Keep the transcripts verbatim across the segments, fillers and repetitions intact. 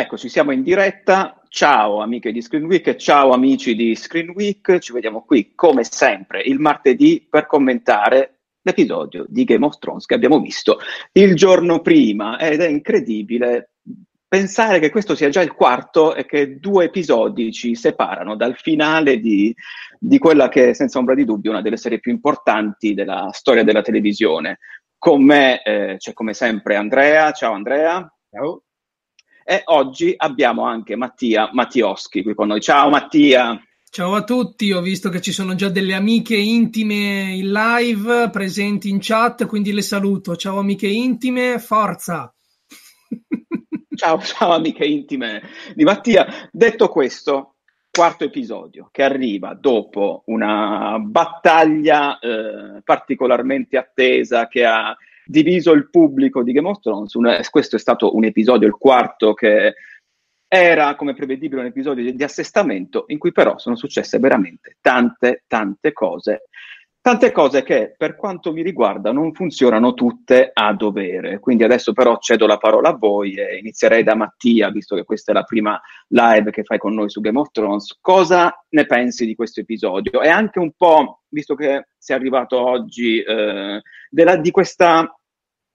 Eccoci, siamo in diretta. Ciao amiche di Screen Week, ciao amici di Screen Week. Ci vediamo qui come sempre il martedì per commentare l'episodio di Game of Thrones che abbiamo visto il giorno prima, ed è incredibile pensare che questo sia già il quarto e che due episodi ci separano dal finale di, di quella che è senza ombra di dubbio una delle serie più importanti della storia della televisione. Con me eh, c'è come sempre Andrea. Ciao Andrea. Ciao. E oggi abbiamo anche Mattia Matioschi qui con noi. Ciao Mattia! Ciao a tutti, ho visto che ci sono già delle amiche intime in live, presenti in chat, quindi le saluto. Ciao amiche intime, forza! Ciao, ciao amiche intime di Mattia. Detto questo, quarto episodio che arriva dopo una battaglia eh, particolarmente attesa che ha diviso il pubblico di Game of Thrones. Un, questo è stato un episodio, il quarto, che era come prevedibile un episodio di, di assestamento, in cui però sono successe veramente tante tante cose tante cose che per quanto mi riguarda non funzionano tutte a dovere. Quindi adesso però cedo la parola a voi e inizierei da Mattia, visto che questa è la prima live che fai con noi su Game of Thrones. Cosa ne pensi di questo episodio? E anche un po', visto che sei arrivato oggi, eh, della, di questa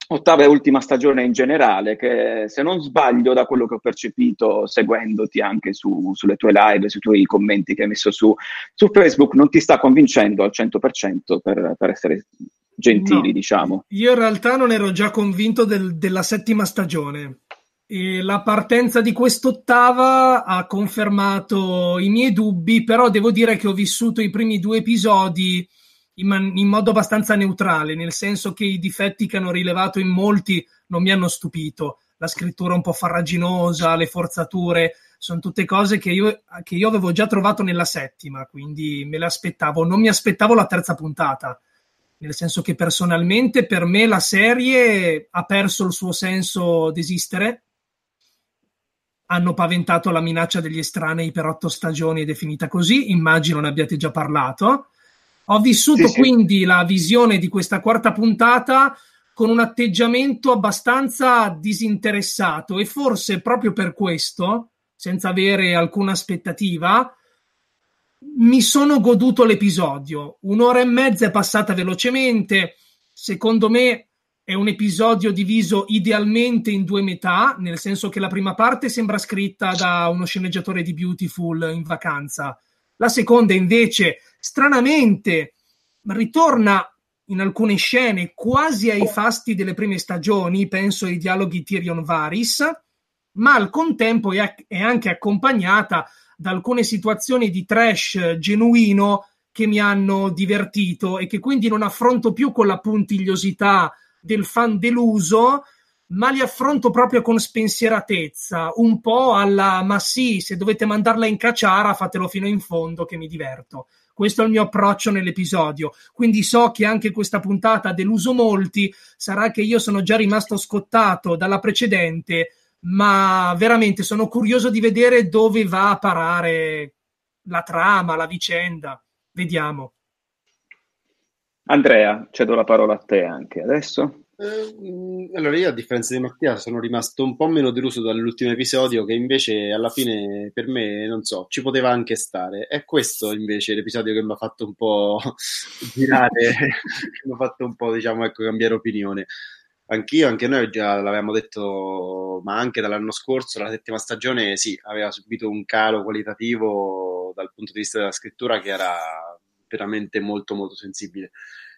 ottava e ultima stagione in generale, che se non sbaglio, da quello che ho percepito seguendoti anche su, sulle tue live, sui tuoi commenti che hai messo su, su Facebook, non ti sta convincendo al cento per cento, per, per essere gentili, no, diciamo. Io in realtà non ero già convinto del, della settima stagione, e la partenza di quest'ottava ha confermato i miei dubbi, però devo dire che ho vissuto i primi due episodi In, man- in modo abbastanza neutrale, nel senso che i difetti che hanno rilevato in molti non mi hanno stupito. La scrittura un po' farraginosa, le forzature, sono tutte cose che io, che io avevo già trovato nella settima, quindi me le aspettavo. Non mi aspettavo la terza puntata, nel senso che personalmente per me la serie ha perso il suo senso d'esistere. Hanno paventato la minaccia degli estranei per otto stagioni ed è finita così, immagino ne abbiate già parlato. Ho vissuto sì, sì. quindi la visione di questa quarta puntata con un atteggiamento abbastanza disinteressato, e forse proprio per questo, senza avere alcuna aspettativa, mi sono goduto l'episodio. Un'ora e mezza è passata velocemente. Secondo me è un episodio diviso idealmente in due metà, nel senso che la prima parte sembra scritta da uno sceneggiatore di Beautiful in vacanza. La seconda invece, stranamente, ritorna in alcune scene quasi ai fasti delle prime stagioni, penso ai dialoghi Tyrion-Varys, ma al contempo è anche accompagnata da alcune situazioni di trash genuino che mi hanno divertito e che quindi non affronto più con la puntigliosità del fan deluso, ma li affronto proprio con spensieratezza, un po' alla ma sì, se dovete mandarla in cacciara fatelo fino in fondo che mi diverto. Questo è il mio approccio nell'episodio, quindi so che anche questa puntata ha deluso molti. Sarà che io sono già rimasto scottato dalla precedente, ma veramente sono curioso di vedere dove va a parare la trama, la vicenda. Vediamo. Andrea, cedo la parola a te anche adesso. Allora, io a differenza di Mattia sono rimasto un po' meno deluso dall'ultimo episodio, che invece alla fine per me, non so, ci poteva anche stare. È questo invece l'episodio che mi ha fatto un po' girare, che mi ha fatto un po', diciamo, ecco, cambiare opinione. Anch'io, anche noi già l'avevamo detto, ma anche dall'anno scorso, la settima stagione sì, aveva subito un calo qualitativo dal punto di vista della scrittura che era veramente molto molto sensibile.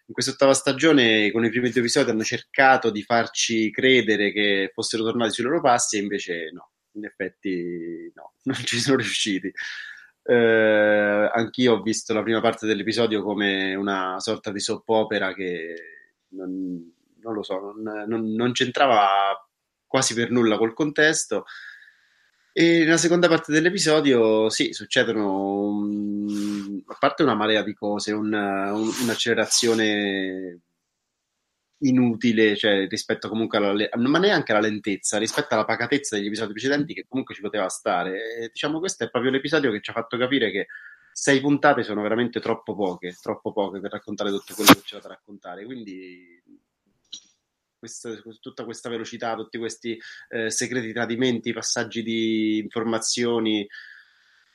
In quest'ottava stagione, con i primi due episodi, hanno cercato di farci credere che fossero tornati sui loro passi, e invece no, in effetti no, non ci sono riusciti. Eh, anch'io ho visto la prima parte dell'episodio come una sorta di soppopera che non, non lo so, non, non, non c'entrava quasi per nulla col contesto. E nella seconda parte dell'episodio, sì, succedono, um, a parte una marea di cose, una, un, un'accelerazione inutile, cioè rispetto comunque alla, ma neanche alla lentezza, rispetto alla pacatezza degli episodi precedenti, che comunque ci poteva stare. E, diciamo, questo è proprio l'episodio che ci ha fatto capire che sei puntate sono veramente troppo poche, troppo poche per raccontare tutto quello che c'era da raccontare, quindi questa, tutta questa velocità, tutti questi eh, segreti, tradimenti, passaggi di informazioni,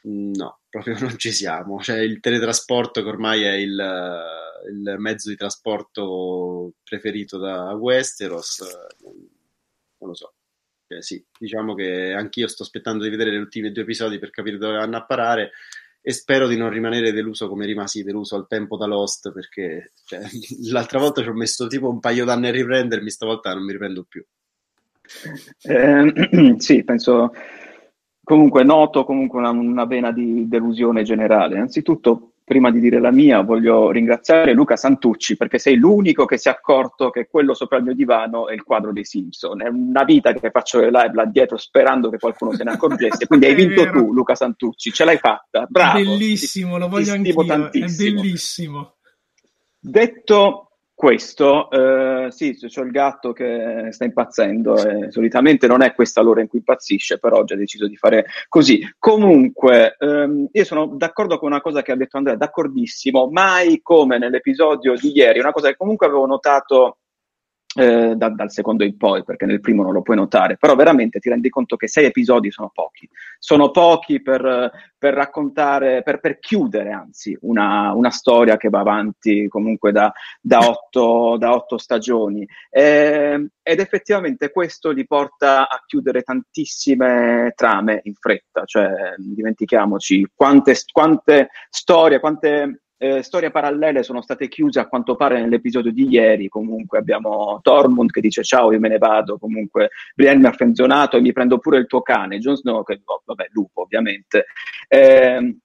no, proprio non ci siamo. Cioè il teletrasporto che ormai è il, il mezzo di trasporto preferito da Westeros, non lo so. Cioè, sì, diciamo che anch'io sto aspettando di vedere gli ultimi due episodi per capire dove vanno a parare, e spero di non rimanere deluso come rimasi deluso al tempo da Lost, perché cioè, l'altra volta ci ho messo tipo un paio d'anni a riprendermi, stavolta non mi riprendo più. Eh, sì, penso comunque noto comunque una, una vena di delusione generale. Anzitutto, prima di dire la mia, voglio ringraziare Luca Santucci, perché sei l'unico che si è accorto che quello sopra il mio divano è il quadro dei Simpson. È una vita che faccio le live là dietro sperando che qualcuno se ne accorgesse, quindi hai vinto vero. Tu, Luca Santucci, ce l'hai fatta, bravo, bellissimo, lo voglio anch'io, tantissimo. È bellissimo. Detto questo, eh, sì, c'ho il gatto che sta impazzendo, e solitamente non è questa l'ora in cui impazzisce, però oggi ha deciso di fare così. Comunque, ehm, io sono d'accordo con una cosa che ha detto Andrea, d'accordissimo, mai come nell'episodio di ieri, una cosa che comunque avevo notato eh, da, dal secondo in poi, perché nel primo non lo puoi notare, però veramente ti rendi conto che sei episodi sono pochi, sono pochi per, per raccontare, per, per chiudere anzi una, una storia che va avanti comunque da, da, otto, da otto stagioni, eh, ed effettivamente questo li porta a chiudere tantissime trame in fretta. Cioè dimentichiamoci quante, quante storie, quante Eh, storie parallele sono state chiuse a quanto pare nell'episodio di ieri. Comunque abbiamo Tormund che dice ciao io me ne vado, comunque Brienne mi ha fenzionato e mi prendo pure il tuo cane, Jon Snow che oh, vabbè lupo ovviamente, eh,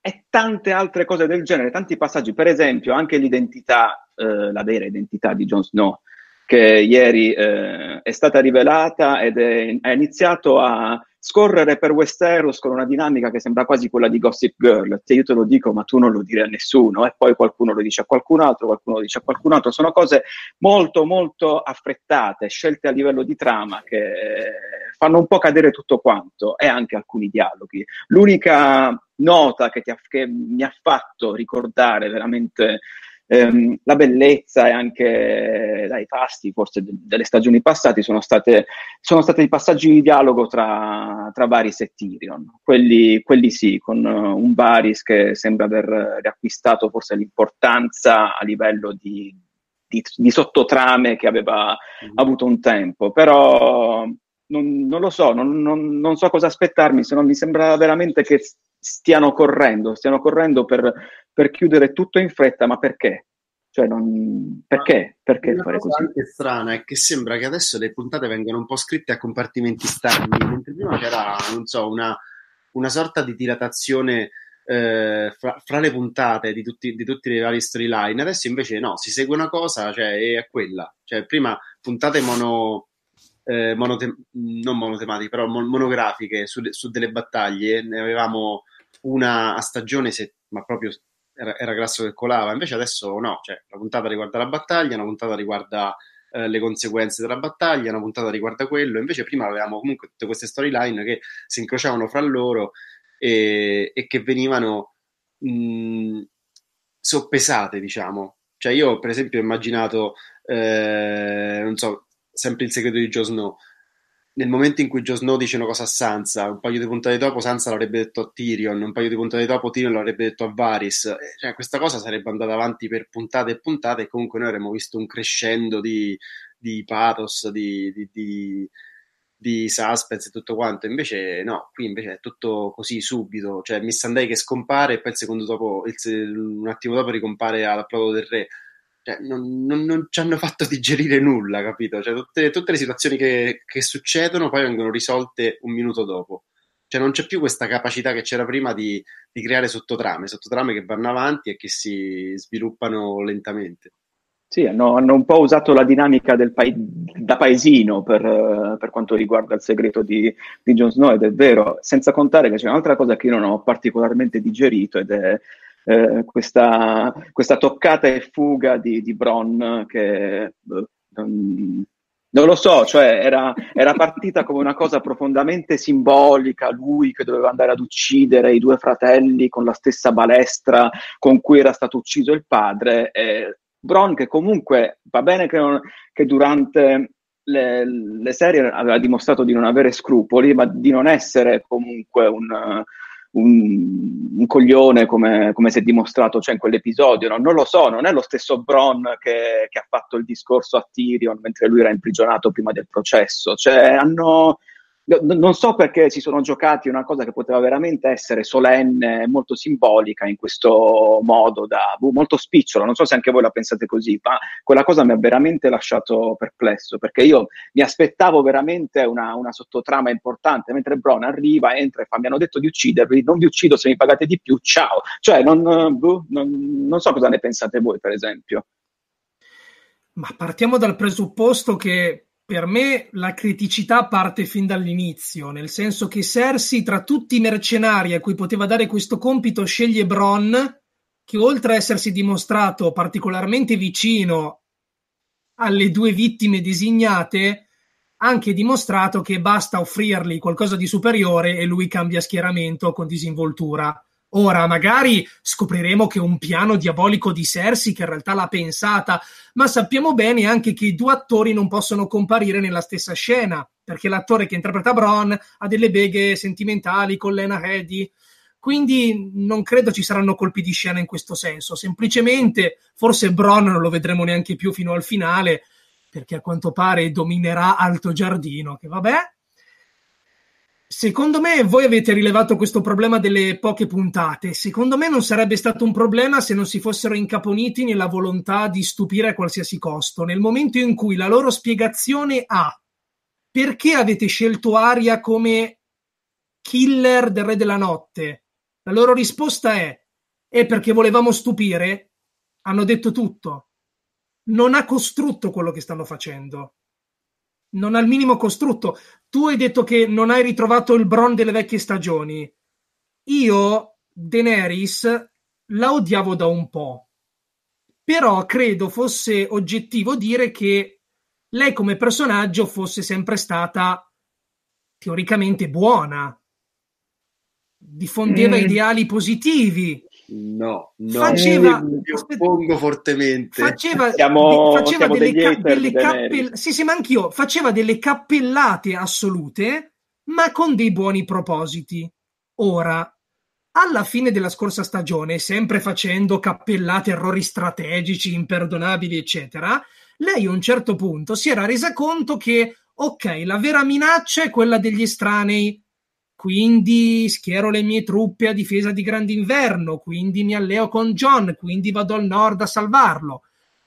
e tante altre cose del genere, tanti passaggi, per esempio anche l'identità, eh, la vera identità di Jon Snow che ieri eh, è stata rivelata ed è, è iniziato a scorrere per Westeros con una dinamica che sembra quasi quella di Gossip Girl, te io te lo dico ma tu non lo dire a nessuno, e poi qualcuno lo dice a qualcun altro, qualcuno lo dice a qualcun altro. Sono cose molto molto affrettate, scelte a livello di trama che fanno un po' cadere tutto quanto, e anche alcuni dialoghi. L'unica nota che, ti ha, che mi ha fatto ricordare veramente ehm, la bellezza e anche dai pasti forse de- delle stagioni passate sono state sono stati i passaggi di dialogo tra, tra Varys e Tyrion, quelli, quelli sì, con uh, un Varys che sembra aver riacquistato forse l'importanza a livello di, di, di sottotrame che aveva mm. avuto un tempo, però non, non lo so, non, non, non so cosa aspettarmi, se non mi sembra veramente che stiano correndo, stiano correndo per, per chiudere tutto in fretta, ma perché? Cioè non... Perché? Perché fare così? Anche strana è che sembra che adesso le puntate vengano un po' scritte a compartimenti stagni, mentre prima c'era, non so, una, una sorta di dilatazione eh, fra, fra le puntate di tutti, di tutti i vari storyline. Adesso invece no, si segue una cosa, cioè e è quella. Cioè prima puntate mono... Eh, monote- non monotematiche, però mon- monografiche su, de- su delle battaglie, ne avevamo una a stagione, se- ma proprio era-, era grasso che colava. Invece adesso no, cioè una puntata riguarda la battaglia, una puntata riguarda eh, le conseguenze della battaglia, una puntata riguarda quello. Invece prima avevamo comunque tutte queste storyline che si incrociavano fra loro e, e che venivano mh, soppesate, diciamo. Cioè io per esempio ho immaginato eh, non so, sempre il segreto di Jon Snow, nel momento in cui Jon Snow dice una cosa a Sansa, un paio di puntate dopo Sansa l'avrebbe detto a Tyrion, un paio di puntate dopo Tyrion l'avrebbe detto a Varys, cioè, questa cosa sarebbe andata avanti per puntate e puntate, e comunque noi avremmo visto un crescendo di, di pathos, di, di, di, di suspense e tutto quanto. Invece no, qui invece è tutto così subito, cioè Missandei che scompare e poi il secondo dopo, il, un attimo dopo ricompare all'approdo del re. Cioè, non, non, non ci hanno fatto digerire nulla, capito? Cioè, tutte, tutte le situazioni che, che succedono poi vengono risolte un minuto dopo. Cioè, non c'è più questa capacità che c'era prima di, di creare sottotrame, sottotrame che vanno avanti e che si sviluppano lentamente. Sì, hanno, hanno un po' usato la dinamica del pa- da paesino per, per quanto riguarda il segreto di, di Jon Snow, ed è vero, senza contare che c'è un'altra cosa che io non ho particolarmente digerito, ed è Eh, questa, questa toccata e fuga di, di Bronn che um, non lo so, cioè era, era partita come una cosa profondamente simbolica, lui che doveva andare ad uccidere i due fratelli con la stessa balestra con cui era stato ucciso il padre, e Bronn, che comunque va bene che, non, che durante le, le serie aveva dimostrato di non avere scrupoli, ma di non essere comunque un, un, un coglione come, come si è dimostrato, cioè, in quell'episodio, no? Non lo so, non è lo stesso Bronn che, che ha fatto il discorso a Tyrion mentre lui era imprigionato prima del processo, cioè hanno... Non so perché si sono giocati una cosa che poteva veramente essere solenne, molto simbolica in questo modo, da molto spicciolo. Non so se anche voi la pensate così, ma quella cosa mi ha veramente lasciato perplesso, perché io mi aspettavo veramente una, una sottotrama importante, mentre Bronn arriva, entra e fa: mi hanno detto di uccidervi, non vi uccido se mi pagate di più, ciao. Cioè, non, non, non so cosa ne pensate voi, per esempio. Ma partiamo dal presupposto che per me la criticità parte fin dall'inizio, nel senso che Cersei, tra tutti i mercenari a cui poteva dare questo compito, sceglie Bronn, che oltre a essersi dimostrato particolarmente vicino alle due vittime designate, ha anche dimostrato che basta offrirgli qualcosa di superiore e lui cambia schieramento con disinvoltura. Ora, magari scopriremo che è un piano diabolico di Cersei che in realtà l'ha pensata, ma sappiamo bene anche che i due attori non possono comparire nella stessa scena, perché l'attore che interpreta Bronn ha delle beghe sentimentali con Lena Headey, quindi non credo ci saranno colpi di scena in questo senso. Semplicemente, forse Bronn non lo vedremo neanche più fino al finale, perché a quanto pare dominerà Alto Giardino, che vabbè... Secondo me, voi avete rilevato questo problema delle poche puntate. Secondo me non sarebbe stato un problema se non si fossero incaponiti nella volontà di stupire a qualsiasi costo. Nel momento in cui la loro spiegazione a perché avete scelto Arya come killer del Re della Notte, la loro risposta è è perché volevamo stupire, hanno detto tutto. Non ha costrutto quello che stanno facendo. Non ha il minimo costrutto. Tu hai detto che non hai ritrovato il Bronn delle vecchie stagioni. Io, Daenerys, la odiavo da un po'. Però credo fosse oggettivo dire che lei come personaggio fosse sempre stata teoricamente buona. Diffondeva mm. ideali positivi. No, no, faceva, mi oppongo fortemente. Faceva, siamo, faceva siamo delle, ca- delle cappellate. Sì, sì, ma anch'io. Faceva delle cappellate assolute, ma con dei buoni propositi. Ora, alla fine della scorsa stagione, sempre facendo cappellate, errori strategici, imperdonabili, eccetera, lei a un certo punto si era resa conto che, ok, la vera minaccia è quella degli estranei. Quindi schiero le mie truppe a difesa di Grandinverno, quindi mi alleo con Jon, quindi vado al nord a salvarlo.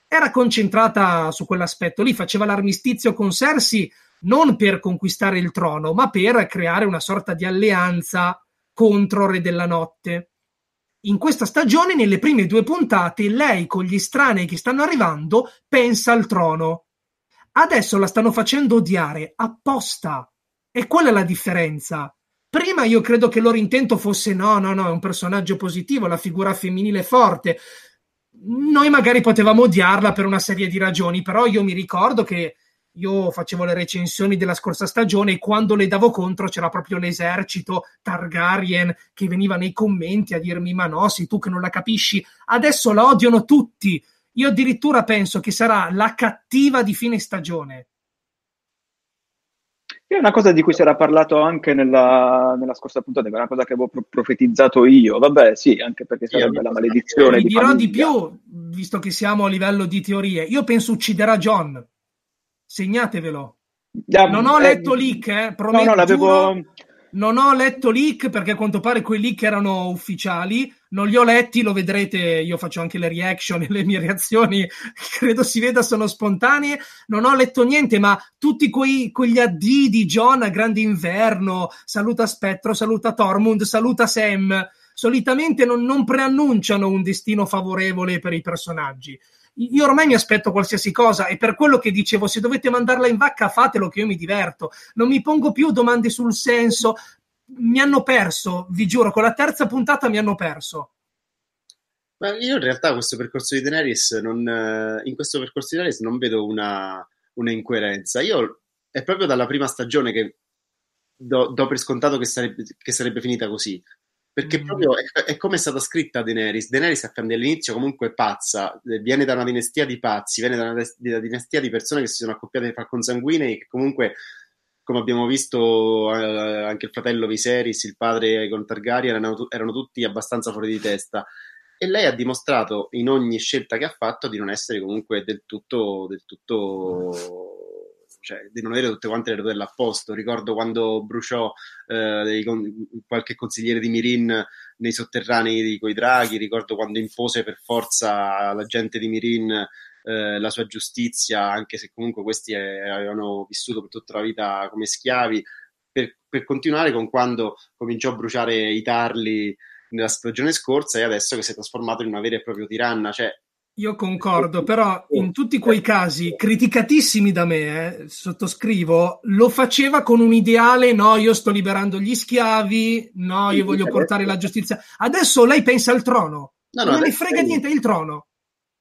Era concentrata su quell'aspetto lì, faceva l'armistizio con Cersei non per conquistare il trono, ma per creare una sorta di alleanza contro Re della Notte. In questa stagione, nelle prime due puntate, lei con gli estranei che stanno arrivando pensa al trono. Adesso la stanno facendo odiare apposta. E quella è la differenza. Prima io credo che il loro intento fosse no, no, no, è un personaggio positivo, la figura femminile forte. Noi magari potevamo odiarla per una serie di ragioni, però io mi ricordo che io facevo le recensioni della scorsa stagione e quando le davo contro c'era proprio l'esercito Targaryen che veniva nei commenti a dirmi ma no, sei tu che non la capisci. Adesso la odiano tutti. Io addirittura penso che sarà la cattiva di fine stagione. È una cosa di cui si era parlato anche nella, nella scorsa puntata, è una cosa che avevo pro- profetizzato io, vabbè sì, anche perché sarebbe la maledizione. Vi dirò di più, visto che siamo a livello di teorie, io penso ucciderà Jon, segnatevelo. Yeah, non ho letto eh, leak, eh, prometto, no, no, l'avevo... non ho letto leak perché a quanto pare quei leak erano ufficiali, non li ho letti, lo vedrete, io faccio anche le reaction, le mie reazioni credo si veda sono spontanee, non ho letto niente, ma tutti quei, quegli addii di Jon a Grandinverno, saluta Spettro, saluta Tormund, saluta Sam, solitamente non, non preannunciano un destino favorevole per i personaggi. Io ormai mi aspetto qualsiasi cosa e per quello che dicevo, se dovete mandarla in vacca fatelo, che io mi diverto, non mi pongo più domande sul senso. Mi hanno perso, vi giuro, con la terza puntata mi hanno perso. Ma io in realtà questo percorso di Daenerys non, in questo percorso di Daenerys non vedo una, una incoerenza. Io è proprio dalla prima stagione che do, do per scontato che sarebbe, che sarebbe finita così. perché mm. proprio è, è come è stata scritta Daenerys. Daenerys all'inizio comunque è pazza, viene da una dinastia di pazzi, viene da una, da una dinastia di persone che si sono accoppiate fra consanguinei, che comunque, come abbiamo visto, eh, anche il fratello Viserys, il padre con Targaryen, erano, erano tutti abbastanza fuori di testa. E lei ha dimostrato in ogni scelta che ha fatto di non essere comunque del tutto, del tutto, cioè di non avere tutte quante le rotelle a posto. Ricordo quando bruciò eh, dei, qualche consigliere di Mirin nei sotterranei coi draghi, ricordo quando impose per forza alla gente di Mirin eh, la sua giustizia, anche se comunque questi eh, avevano vissuto per tutta la vita come schiavi, per, per continuare con quando cominciò a bruciare i tarli nella stagione scorsa, e adesso che si è trasformato in una vera e propria tiranna. Cioè, io concordo, però in tutti quei casi criticatissimi da me, eh, sottoscrivo, lo faceva con un ideale: no, io sto liberando gli schiavi, no, io voglio portare la giustizia. Adesso lei pensa al trono, no, no, non ne frega è... niente il trono.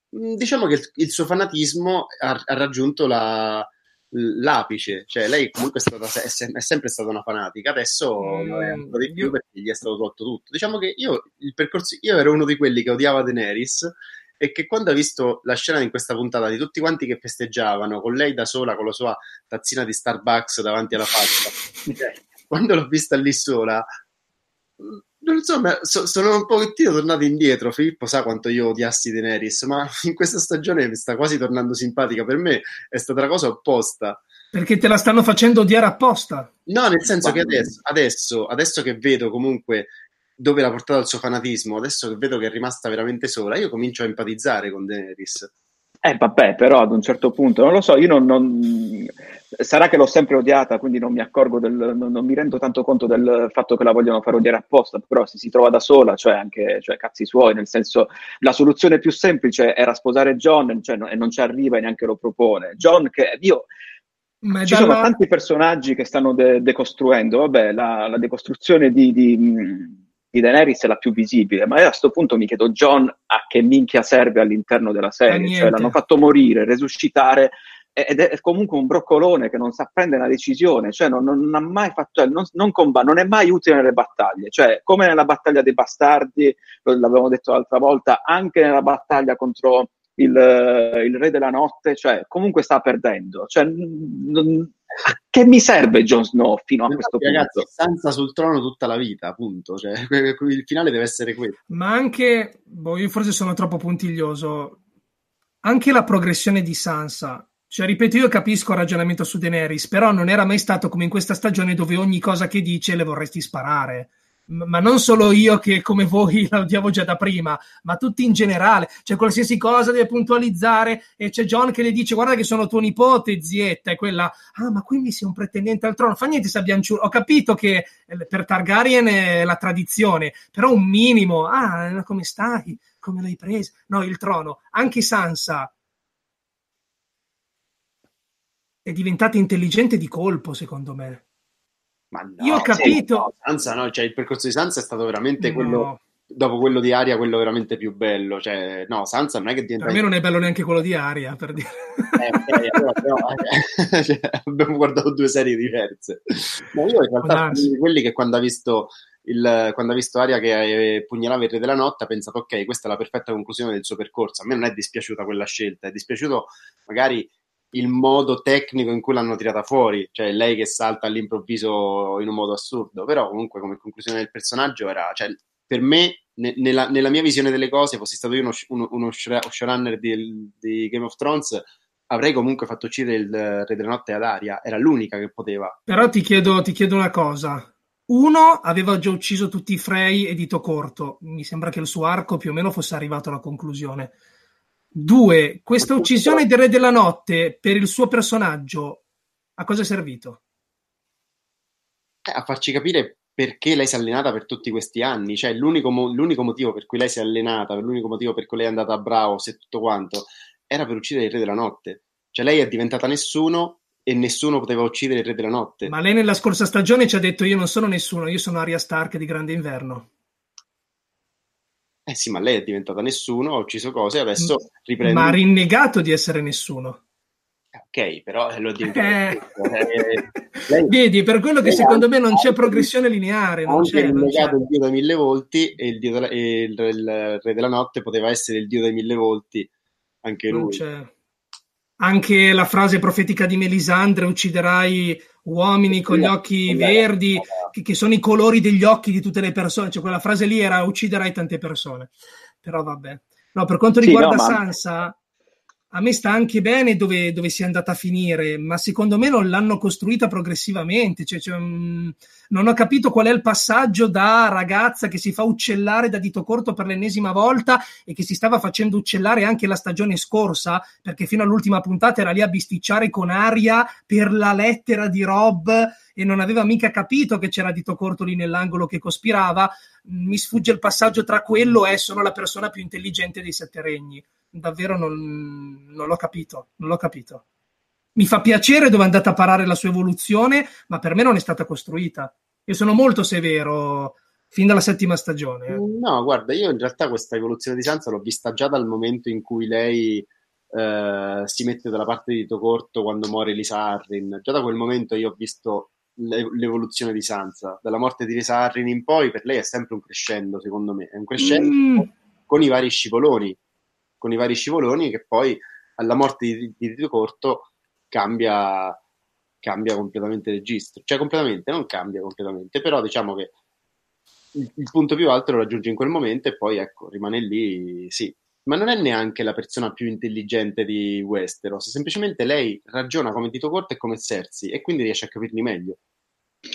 Diciamo che il suo fanatismo ha, ha raggiunto la, l'apice, cioè lei comunque è, stata, è sempre stata una fanatica, adesso mm. è un po' di più perché gli è stato tolto tutto. Diciamo che io il percorso, io ero uno di quelli che odiava Daenerys, e che quando ha visto la scena in questa puntata di tutti quanti che festeggiavano con lei da sola con la sua tazzina di Starbucks davanti alla faccia, quando l'ho vista lì sola, non so, so, sono un pochettino tornato indietro. Filippo sa quanto io odiassi Daenerys, ma in questa stagione mi sta quasi tornando simpatica. Per me è stata la cosa opposta. Perché te la stanno facendo odiare apposta? No, nel senso che adesso, adesso, adesso che vedo comunque dove l'ha portato il suo fanatismo, adesso che vedo che è rimasta veramente sola, io comincio a empatizzare con Daenerys. Eh vabbè, però ad un certo punto, non lo so, io non... non... sarà che l'ho sempre odiata, quindi non mi accorgo del, non, non mi rendo tanto conto del fatto che la vogliono far odiare apposta, però se si trova da sola, cioè anche cioè, cazzi suoi, nel senso, la soluzione più semplice era sposare Jon, cioè, no, e non ci arriva e neanche lo propone. Jon che io... Ma ci dalla... sono tanti personaggi che stanno de- decostruendo, vabbè, la, la decostruzione di... di di Daenerys è la più visibile, ma a questo punto mi chiedo Jon a che minchia serve all'interno della serie, cioè l'hanno fatto morire, resuscitare, ed è comunque un broccolone che non sa prendere una decisione, cioè non, non ha mai fatto, non, non, comb- non è mai utile nelle battaglie, cioè come nella battaglia dei bastardi, l'avevamo detto l'altra volta, anche nella battaglia contro il, il re della notte, cioè comunque sta perdendo, cioè non, che mi serve Jon Snow fino a no, questo ragazzi, punto? Sansa sul trono tutta la vita, appunto. Cioè, il finale deve essere quello. Ma anche, boh, io forse sono troppo puntiglioso, anche la progressione di Sansa. Cioè, ripeto, io capisco il ragionamento su Daenerys, però non era mai stato come in questa stagione dove ogni cosa che dice le vorresti sparare. Ma non solo io che come voi la odiavo già da prima, ma tutti in generale, cioè qualsiasi cosa deve puntualizzare, e c'è Jon che le dice guarda che sono tuo nipote zietta, e quella ah ma quindi sei un pretendente al trono, fa niente se abbianciù, ho capito che per Targaryen è la tradizione, però un minimo, ah come stai, come l'hai presa, no il trono, anche Sansa è diventata intelligente di colpo secondo me. Ma no, io ho capito. No, Sansa, no, cioè il percorso di Sansa è stato veramente no. quello dopo quello di Arya, quello veramente più bello. Cioè, no, Sansa non è che diventa. Per me non è bello neanche quello di Arya, per dire. Eh, okay, allora, no, eh. Cioè, abbiamo guardato due serie diverse. Ma io in realtà di quelli che quando ha visto il quando ha visto Arya che pugnalava il re della notte ha pensato ok, questa è la perfetta conclusione del suo percorso. A me non è dispiaciuta quella scelta, è dispiaciuto magari il modo tecnico in cui l'hanno tirata fuori, cioè lei che salta all'improvviso in un modo assurdo, però comunque come conclusione del personaggio era, cioè per me ne, nella, nella mia visione delle cose, fossi stato io uno, uno, uno showrunner di, di Game of Thrones avrei comunque fatto uccidere il re della notte ad Arya, era l'unica che poteva. Però ti chiedo, ti chiedo una cosa, uno aveva già ucciso tutti i Frey e Dito Corto, mi sembra che il suo arco più o meno fosse arrivato alla conclusione. Due, questa uccisione del Re della Notte per il suo personaggio a cosa è servito? A farci capire perché lei si è allenata per tutti questi anni, cioè l'unico, mo- l'unico motivo per cui lei si è allenata, l'unico motivo per cui lei è andata a Braos e tutto quanto era per uccidere il Re della Notte, cioè lei è diventata nessuno e nessuno poteva uccidere il Re della Notte. Ma lei nella scorsa stagione ci ha detto io non sono nessuno, io sono Arya Stark di Grandinverno. Eh sì, ma lei è diventata nessuno, ha ucciso cose e adesso riprende. Ma ha rinnegato di essere nessuno. Ok, però lo dico. Eh. Eh, lei, vedi, per quello che secondo me non c'è progressione lineare, non c'è, non c'è. Il dio dei mille volti e il, dio della, e il, il re della notte poteva essere il dio dei mille volti anche lui. Non c'è. Anche la frase profetica di Melisandre, ucciderai uomini con gli occhi verdi, che, che sono i colori degli occhi di tutte le persone, cioè quella frase lì era ucciderai tante persone, però vabbè. No, per quanto riguarda sì, no, Sansa, a me sta anche bene dove, dove si è andata a finire, ma secondo me non l'hanno costruita progressivamente, cioè, cioè, mh, non ho capito qual è il passaggio da ragazza che si fa uccellare da Dito Corto per l'ennesima volta e che si stava facendo uccellare anche la stagione scorsa, perché fino all'ultima puntata era lì a bisticciare con Arya per la lettera di Rob e non aveva mica capito che c'era Dito Corto lì nell'angolo che cospirava. Mi sfugge il passaggio tra quello e sono la persona più intelligente dei Sette Regni. Davvero non, non l'ho capito, non l'ho capito. Mi fa piacere dove è andata a parare la sua evoluzione, ma per me non è stata costruita. Io sono molto severo fin dalla settima stagione. Eh. No, guarda, io in realtà questa evoluzione di Sansa l'ho vista già dal momento in cui lei eh, si mette dalla parte di Dito Corto quando muore Lisa Arryn. Già da quel momento io ho visto l'evoluzione di Sansa. Dalla morte di Lisa Arryn in poi, per lei è sempre un crescendo, secondo me. È un crescendo mm. con i vari scivoloni. con i vari scivoloni che poi alla morte di Dito Corto cambia, cambia completamente registro, cioè completamente, non cambia completamente, però diciamo che il, il punto più alto lo raggiunge in quel momento e poi ecco, rimane lì, sì, ma non è neanche la persona più intelligente di Westeros, semplicemente lei ragiona come Dito Corto e come Cersei e quindi riesce a capirli meglio.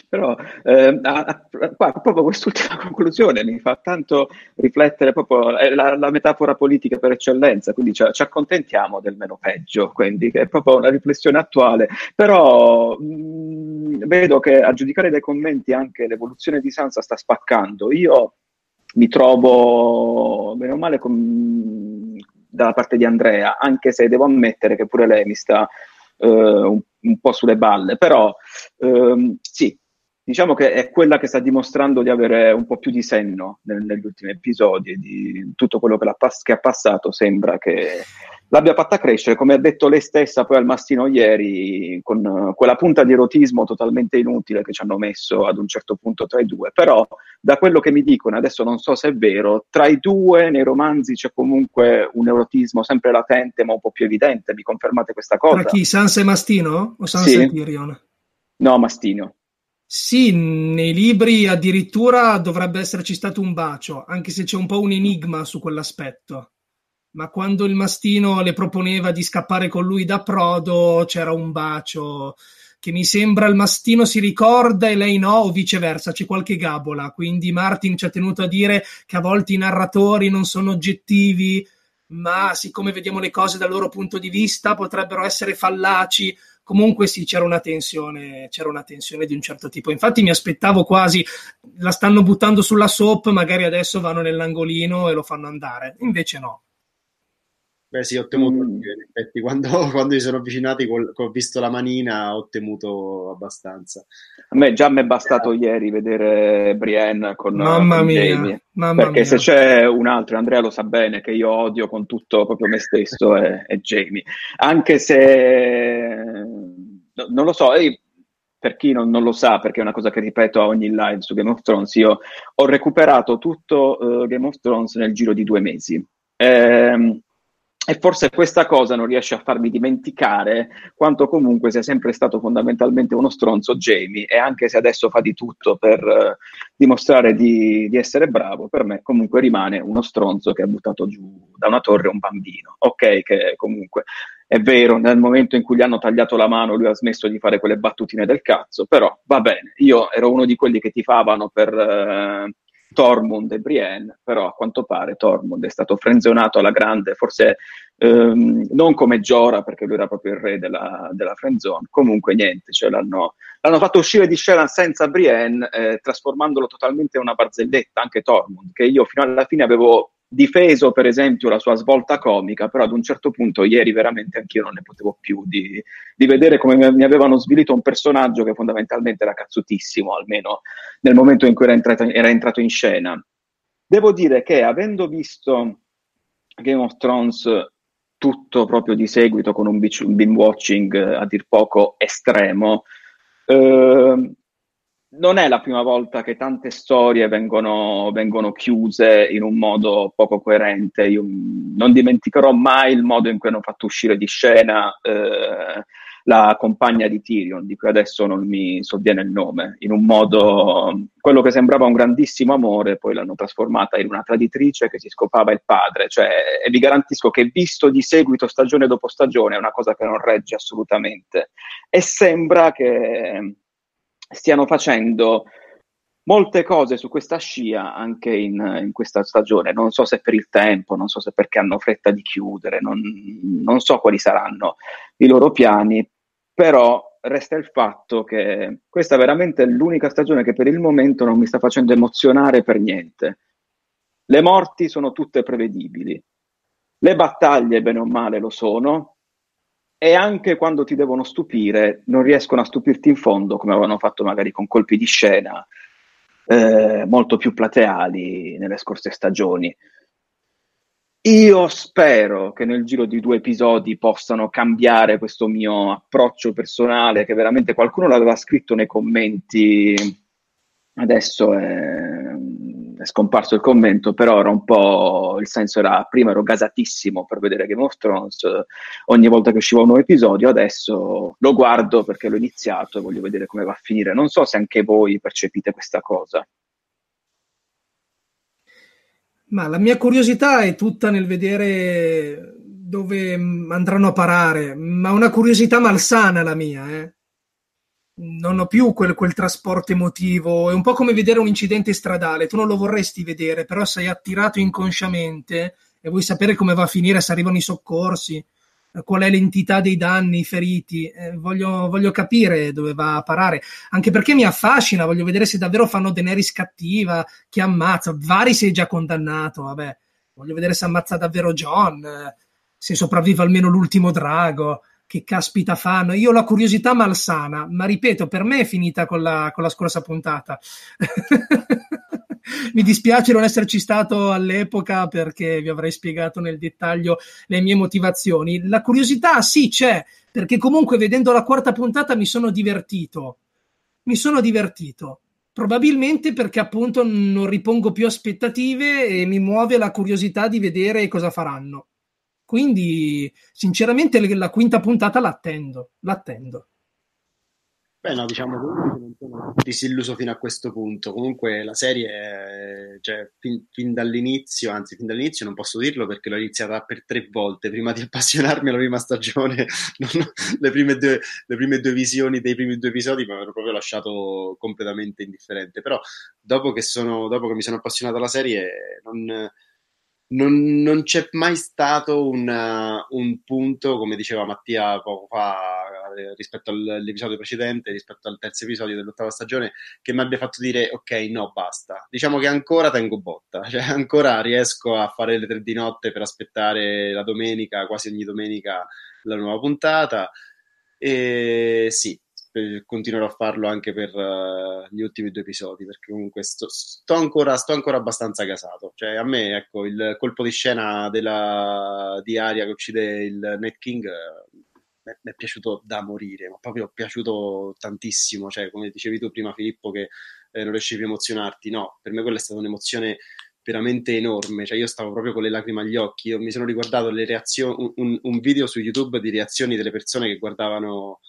Però eh, a, a, a, proprio quest'ultima conclusione mi fa tanto riflettere, proprio la, la metafora politica per eccellenza, quindi ci, ci accontentiamo del meno peggio, quindi che è proprio una riflessione attuale, però mh, vedo che a giudicare dai commenti anche l'evoluzione di Sansa sta spaccando. Io mi trovo bene o male con, dalla parte di Andrea, anche se devo ammettere che pure lei mi sta eh, un un po' sulle balle, però ehm, sì, diciamo che è quella che sta dimostrando di avere un po' più di senno nel, negli ultimi episodi, di tutto quello che, la, che ha passato sembra che l'abbia fatta crescere, come ha detto lei stessa poi al Mastino ieri, con uh, quella punta di erotismo totalmente inutile che ci hanno messo ad un certo punto tra i due, però da quello che mi dicono, adesso non so se è vero, tra i due nei romanzi c'è comunque un erotismo sempre latente ma un po' più evidente, mi confermate questa cosa? Tra chi? Sansa e Mastino? O Sansa sì. e Tyrion? No, Mastino. Sì, nei libri addirittura dovrebbe esserci stato un bacio, anche se c'è un po' un enigma su quell'aspetto. Ma quando il Mastino le proponeva di scappare con lui da Prodo c'era un bacio che mi sembra il Mastino si ricorda e lei no, o viceversa, c'è qualche gabola, quindi Martin ci ha tenuto a dire che a volte i narratori non sono oggettivi, ma siccome vediamo le cose dal loro punto di vista potrebbero essere fallaci. Comunque sì, c'era una tensione, c'era una tensione di un certo tipo. Infatti mi aspettavo quasi, la stanno buttando sulla soap, magari adesso vanno nell'angolino e lo fanno andare, invece no. Beh sì, ho temuto, mm. in effetti, quando, quando mi sono avvicinati, col, ho visto la manina, ho temuto abbastanza. A me già mi è bastato eh. ieri vedere Brienne con mamma con mia, Jaime, mamma perché mia. Se c'è un altro, Andrea lo sa bene, che io odio con tutto proprio me stesso, è, è Jaime. Anche se, no, non lo so, eh, per chi non, non lo sa, perché è una cosa che ripeto a ogni live su Game of Thrones, io ho recuperato tutto eh, Game of Thrones nel giro di due mesi. Eh, E forse questa cosa non riesce a farmi dimenticare quanto comunque sia sempre stato fondamentalmente uno stronzo Jamie, e anche se adesso fa di tutto per eh, dimostrare di, di essere bravo, per me comunque rimane uno stronzo che ha buttato giù da una torre un bambino. Ok, che comunque è vero, nel momento in cui gli hanno tagliato la mano lui ha smesso di fare quelle battutine del cazzo, però va bene, io ero uno di quelli che tifavano per... Eh, Tormund e Brienne, però a quanto pare Tormund è stato frenzonato alla grande, forse ehm, non come Jorah, perché lui era proprio il re della, della frenzone. Comunque niente, cioè l'hanno, l'hanno fatto uscire di scena senza Brienne, eh, trasformandolo totalmente in una barzelletta, anche Tormund, che io fino alla fine avevo difeso per esempio la sua svolta comica, però ad un certo punto ieri veramente anch'io non ne potevo più di, di vedere come mi avevano svilito un personaggio che fondamentalmente era cazzutissimo, almeno nel momento in cui era entrato, era entrato in scena. Devo dire che avendo visto Game of Thrones tutto proprio di seguito con un binge watching a dir poco estremo, Eh, non è la prima volta che tante storie vengono, vengono chiuse in un modo poco coerente. Io non dimenticherò mai il modo in cui hanno fatto uscire di scena eh, la compagna di Tyrion, di cui adesso non mi sovviene il nome, in un modo, quello che sembrava un grandissimo amore, poi l'hanno trasformata in una traditrice che si scopava il padre, cioè, e vi garantisco che visto di seguito stagione dopo stagione è una cosa che non regge assolutamente, e sembra che stiano facendo molte cose su questa scia anche in, in questa stagione. Non so se per il tempo, non so se perché hanno fretta di chiudere, non, non so quali saranno i loro piani, però resta il fatto che questa veramente è l'unica stagione che per il momento non mi sta facendo emozionare per niente. Le morti sono tutte prevedibili, le battaglie bene o male lo sono, e anche quando ti devono stupire non riescono a stupirti in fondo, come avevano fatto magari con colpi di scena eh, molto più plateali nelle scorse stagioni. Io spero che nel giro di due episodi possano cambiare questo mio approccio personale, che veramente qualcuno l'aveva scritto nei commenti, adesso è, è scomparso il commento, però era un po', il senso era, prima ero gasatissimo per vedere Game of Thrones, ogni volta che usciva un nuovo episodio, adesso lo guardo perché l'ho iniziato e voglio vedere come va a finire. Non so se anche voi percepite questa cosa. Ma la mia curiosità è tutta nel vedere dove andranno a parare, ma una curiosità malsana la mia. Eh. Non ho più quel, quel trasporto emotivo, è un po' come vedere un incidente stradale, tu non lo vorresti vedere, però sei attirato inconsciamente e vuoi sapere come va a finire, se arrivano i soccorsi, qual è l'entità dei danni, i feriti, eh, voglio, voglio capire dove va a parare, anche perché mi affascina, voglio vedere se davvero fanno Daenerys cattiva, chi ammazza, Varys è già condannato, vabbè, voglio vedere se ammazza davvero Jon, eh, se sopravvive almeno l'ultimo drago, che caspita fanno, io ho la curiosità malsana, ma ripeto, per me è finita con la, con la scorsa puntata. Mi dispiace non esserci stato all'epoca perché vi avrei spiegato nel dettaglio le mie motivazioni. La curiosità sì c'è, perché comunque vedendo la quarta puntata mi sono divertito. Mi sono divertito, probabilmente perché appunto non ripongo più aspettative e mi muove la curiosità di vedere cosa faranno. Quindi sinceramente la quinta puntata l'attendo, l'attendo. Beh, no, diciamo comunque non sono disilluso fino a questo punto. Comunque la serie, cioè, fin, fin dall'inizio, anzi fin dall'inizio non posso dirlo perché l'ho iniziata per tre volte prima di appassionarmi alla prima stagione. Non, le, prime due, le prime due visioni dei primi due episodi mi avevano proprio lasciato completamente indifferente. Però dopo che, sono, dopo che mi sono appassionato alla serie non... Non, non c'è mai stato un, uh, un punto, come diceva Mattia poco fa, rispetto all'episodio precedente, rispetto al terzo episodio dell'ottava stagione, che mi abbia fatto dire ok, no, basta. Diciamo che ancora tengo botta, cioè ancora riesco a fare le tre di notte per aspettare la domenica, quasi ogni domenica, la nuova puntata. E sì, continuerò a farlo anche per uh, gli ultimi due episodi, perché comunque sto, sto, ancora, sto ancora abbastanza gasato. Cioè a me, ecco, il colpo di scena della, di Arya che uccide il Night King uh, mi è piaciuto da morire, ma proprio è piaciuto tantissimo. Cioè, come dicevi tu prima Filippo, che eh, non riuscivi a emozionarti, no, per me quella è stata un'emozione veramente enorme, cioè io stavo proprio con le lacrime agli occhi. Io mi sono riguardato le reazioni, un, un video su YouTube di reazioni delle persone che guardavano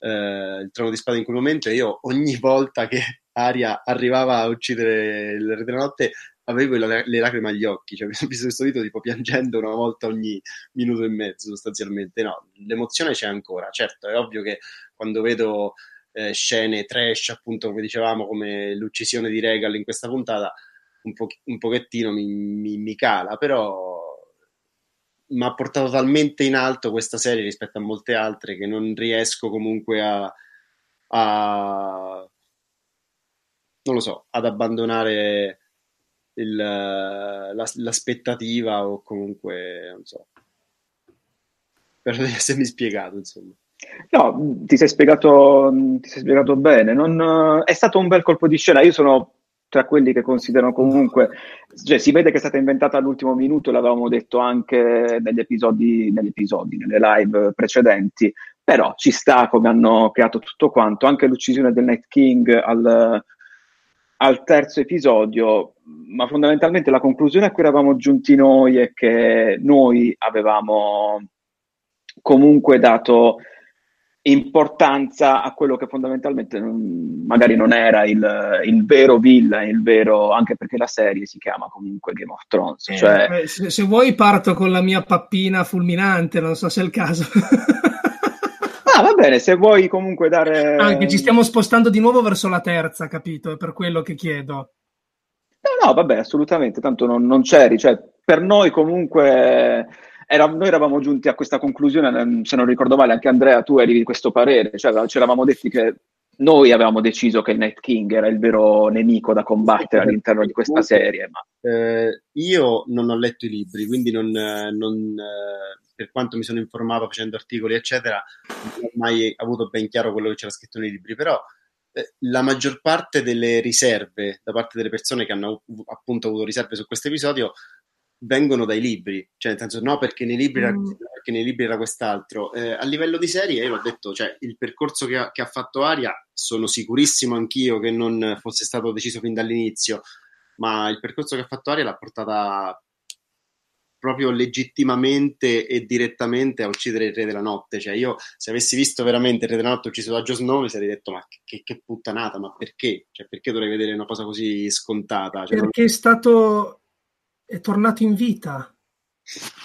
Uh, il Trono di Spade in quel momento, e io ogni volta che Arya arrivava a uccidere il Re della Notte avevo le, le lacrime agli occhi, cioè mi sono visto questo video tipo piangendo una volta ogni minuto e mezzo sostanzialmente. No, l'emozione c'è ancora, certo è ovvio che quando vedo eh, scene trash, appunto come dicevamo, come l'uccisione di Regal in questa puntata, un, po- un pochettino mi, mi, mi cala, però mi ha portato talmente in alto questa serie rispetto a molte altre che non riesco comunque a, a non lo so, ad abbandonare il, la, l'aspettativa o comunque non so, spero di essermi spiegato, insomma. No, ti sei spiegato, ti sei spiegato bene, non, è stato un bel colpo di scena. Io sono tra quelli che considerano comunque, cioè si vede che è stata inventata all'ultimo minuto, l'avevamo detto anche negli episodi, negli episodi, nelle live precedenti, però ci sta come hanno creato tutto quanto, anche l'uccisione del Night King al, al terzo episodio, ma fondamentalmente la conclusione a cui eravamo giunti noi è che noi avevamo comunque dato importanza a quello che fondamentalmente non, magari non era il, il vero villain, il vero, anche perché la serie si chiama comunque Game of Thrones. Eh, cioè... se, se vuoi parto con la mia pappina fulminante, non so se è il caso. Ah, va bene, se vuoi comunque dare... Anche ci stiamo spostando di nuovo verso la terza, capito? È per quello che chiedo. No, no, vabbè, assolutamente, tanto non, non c'eri, cioè per noi comunque... Era, noi eravamo giunti a questa conclusione, se non ricordo male, anche Andrea, tu eri di questo parere, cioè ci eravamo detti che noi avevamo deciso che il Night King era il vero nemico da combattere all'interno di questa serie. Ma... Eh, io non ho letto i libri, quindi non, non, per quanto mi sono informato facendo articoli, eccetera, non ho mai avuto ben chiaro quello che c'era scritto nei libri, però eh, la maggior parte delle riserve da parte delle persone che hanno appunto avuto riserve su questo episodio vengono dai libri, cioè nel senso no perché nei libri era, mm. perché nei libri era quest'altro. Eh, a livello di serie io l'ho detto, cioè il percorso che ha, che ha fatto Arya sono sicurissimo anch'io che non fosse stato deciso fin dall'inizio, ma il percorso che ha fatto Arya l'ha portata proprio legittimamente e direttamente a uccidere il Re della Notte. Cioè io se avessi visto veramente il Re della Notte ucciso da Jon Snow mi sarei detto ma che, che puttanata, ma perché? Cioè perché dovrei vedere una cosa così scontata? Cioè, perché non... è stato... è tornato in vita.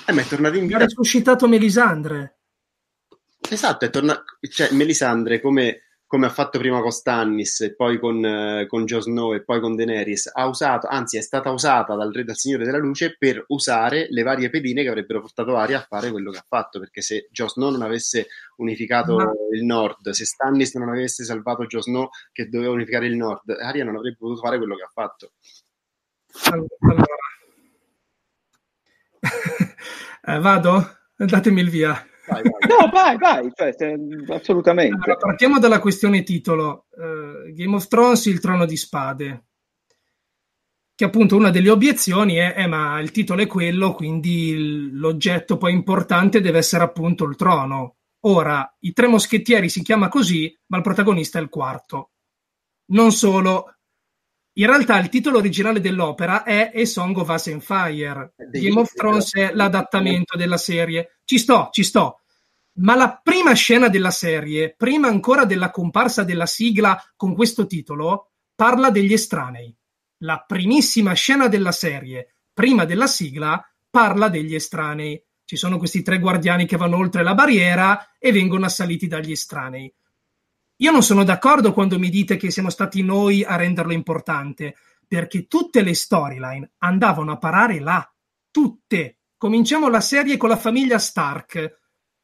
Eh, ma è tornato in vita. Ha risuscitato Melisandre. Esatto, è tornato... Cioè, Melisandre, come, come ha fatto prima con Stannis, e poi con, eh, con Jon Snow, e poi con Daenerys, ha usato, anzi è stata usata dal re, dal Signore della Luce, per usare le varie pedine che avrebbero portato Arya a fare quello che ha fatto, perché se Jon Snow non avesse unificato ma... il Nord, se Stannis non avesse salvato Jon Snow, che doveva unificare il Nord, Arya non avrebbe potuto fare quello che ha fatto. Allora... Eh, vado? Datemi il via. Vai, vai. No, vai, vai, cioè, assolutamente. Allora, partiamo dalla questione titolo. Uh, Game of Thrones, il trono di spade. Che appunto una delle obiezioni è, eh, ma il titolo è quello, quindi l'oggetto poi importante deve essere appunto il trono. Ora, i tre moschettieri si chiama così, ma il protagonista è il quarto. Non solo... In realtà il titolo originale dell'opera è A Song of Ice and Fire. Game of Thrones è l'adattamento della serie. Ci sto, ci sto. Ma la prima scena della serie, prima ancora della comparsa della sigla con questo titolo, parla degli estranei. La primissima scena della serie, prima della sigla, parla degli estranei. Ci sono questi tre guardiani che vanno oltre la barriera e vengono assaliti dagli estranei. Io non sono d'accordo quando mi dite che siamo stati noi a renderlo importante, perché tutte le storyline andavano a parare là, tutte. Cominciamo la serie con la famiglia Stark,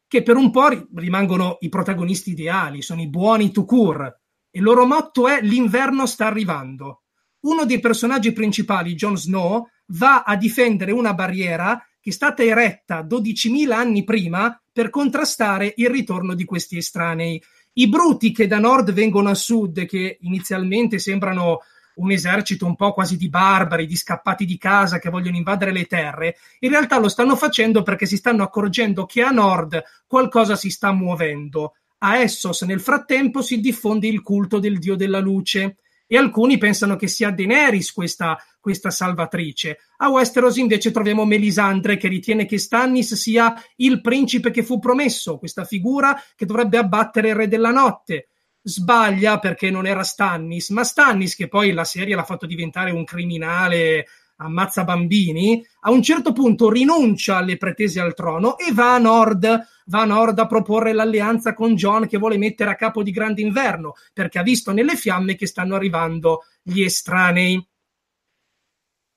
che per un po' rimangono i protagonisti ideali, sono i buoni tout court, e il loro motto è l'inverno sta arrivando. Uno dei personaggi principali, Jon Snow, va a difendere una barriera che è stata eretta dodicimila anni prima per contrastare il ritorno di questi estranei. I bruti che da nord vengono a sud, che inizialmente sembrano un esercito un po' quasi di barbari, di scappati di casa che vogliono invadere le terre, in realtà lo stanno facendo perché si stanno accorgendo che a nord qualcosa si sta muovendo. A Essos nel frattempo si diffonde il culto del dio della luce e alcuni pensano che sia Daenerys questa, questa salvatrice. A Westeros invece troviamo Melisandre che ritiene che Stannis sia il principe che fu promesso, questa figura che dovrebbe abbattere il Re della Notte. Sbaglia perché non era Stannis, ma Stannis, che poi la serie l'ha fatto diventare un criminale, ammazza bambini, a un certo punto rinuncia alle pretese al trono e va a nord, va a nord a proporre l'alleanza con Jon, che vuole mettere a capo di Grandinverno, perché ha visto nelle fiamme che stanno arrivando gli estranei.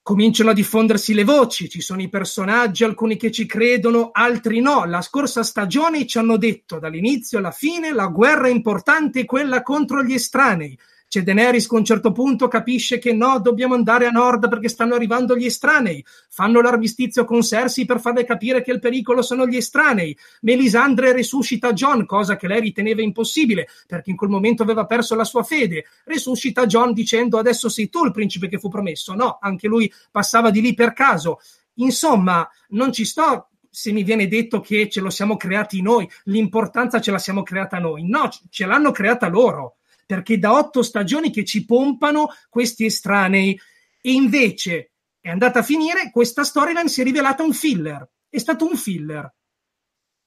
Cominciano a diffondersi le voci, ci sono i personaggi, alcuni che ci credono, altri no. La scorsa stagione ci hanno detto dall'inizio alla fine la guerra importante è quella contro gli estranei. C'è Daenerys che a un certo punto capisce che no, dobbiamo andare a nord perché stanno arrivando gli estranei. Fanno l'armistizio con Cersei per farle capire che il pericolo sono gli estranei. Melisandre resuscita Jon, cosa che lei riteneva impossibile perché in quel momento aveva perso la sua fede. Resuscita Jon dicendo adesso sei tu il principe che fu promesso. No, anche lui passava di lì per caso. Insomma, non ci sto... se mi viene detto che ce lo siamo creati noi, l'importanza ce la siamo creata noi. No, ce l'hanno creata loro, perché da otto stagioni che ci pompano questi estranei, e invece è andata a finire, questa storyline si è rivelata un filler, è stato un filler.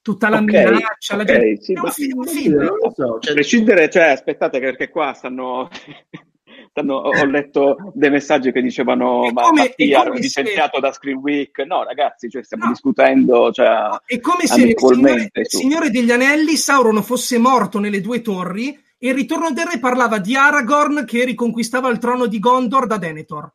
Tutta la okay, minaccia, okay, la gente... Sì, è un film, sì, film. Non lo so, cioè, prescindere, cioè, aspettate, perché qua stanno... stanno ho letto dei messaggi che dicevano come, ma Mattia è licenziato se... da Screen Week. No, ragazzi, cioè, stiamo no. discutendo... Cioè, è come se il signore, signore degli Anelli, Sauron, fosse morto nelle due torri e il Ritorno del Re parlava di Aragorn che riconquistava il trono di Gondor da Denethor.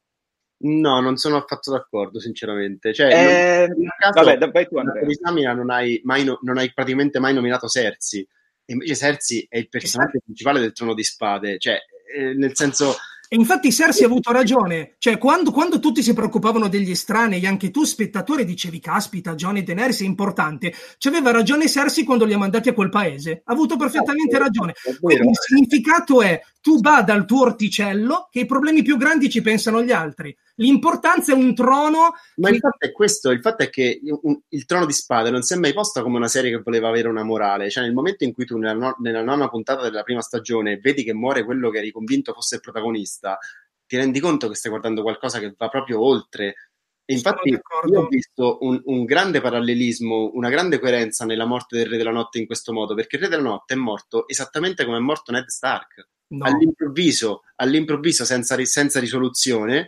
No, non sono affatto d'accordo, sinceramente. Cioè, eh, non, in caso, vabbè, vabbè, tu, Andrea, l'esamina non hai mai no, non hai praticamente mai nominato Cersei. E invece Cersei è il personaggio principale del Trono di Spade, cioè eh, nel senso. E infatti Cersei ha avuto ragione, cioè quando, quando tutti si preoccupavano degli estranei, anche tu spettatore dicevi caspita, Jon e Daenerys è importante, c'aveva ragione Cersei quando li ha mandati a quel paese, ha avuto perfettamente ragione. Quindi il significato è tu bada al tuo orticello che i problemi più grandi ci pensano gli altri, l'importanza è un trono. Ma che... il fatto è questo, il fatto è che il Trono di Spade non si è mai posta come una serie che voleva avere una morale, cioè nel momento in cui tu nella, no- nella nona puntata della prima stagione vedi che muore quello che eri convinto fosse il protagonista, ti rendi conto che stai guardando qualcosa che va proprio oltre. E infatti io ho visto un, un grande parallelismo, una grande coerenza nella morte del Re della Notte in questo modo, perché il Re della Notte è morto esattamente come è morto Ned Stark, no. all'improvviso, all'improvviso senza, senza risoluzione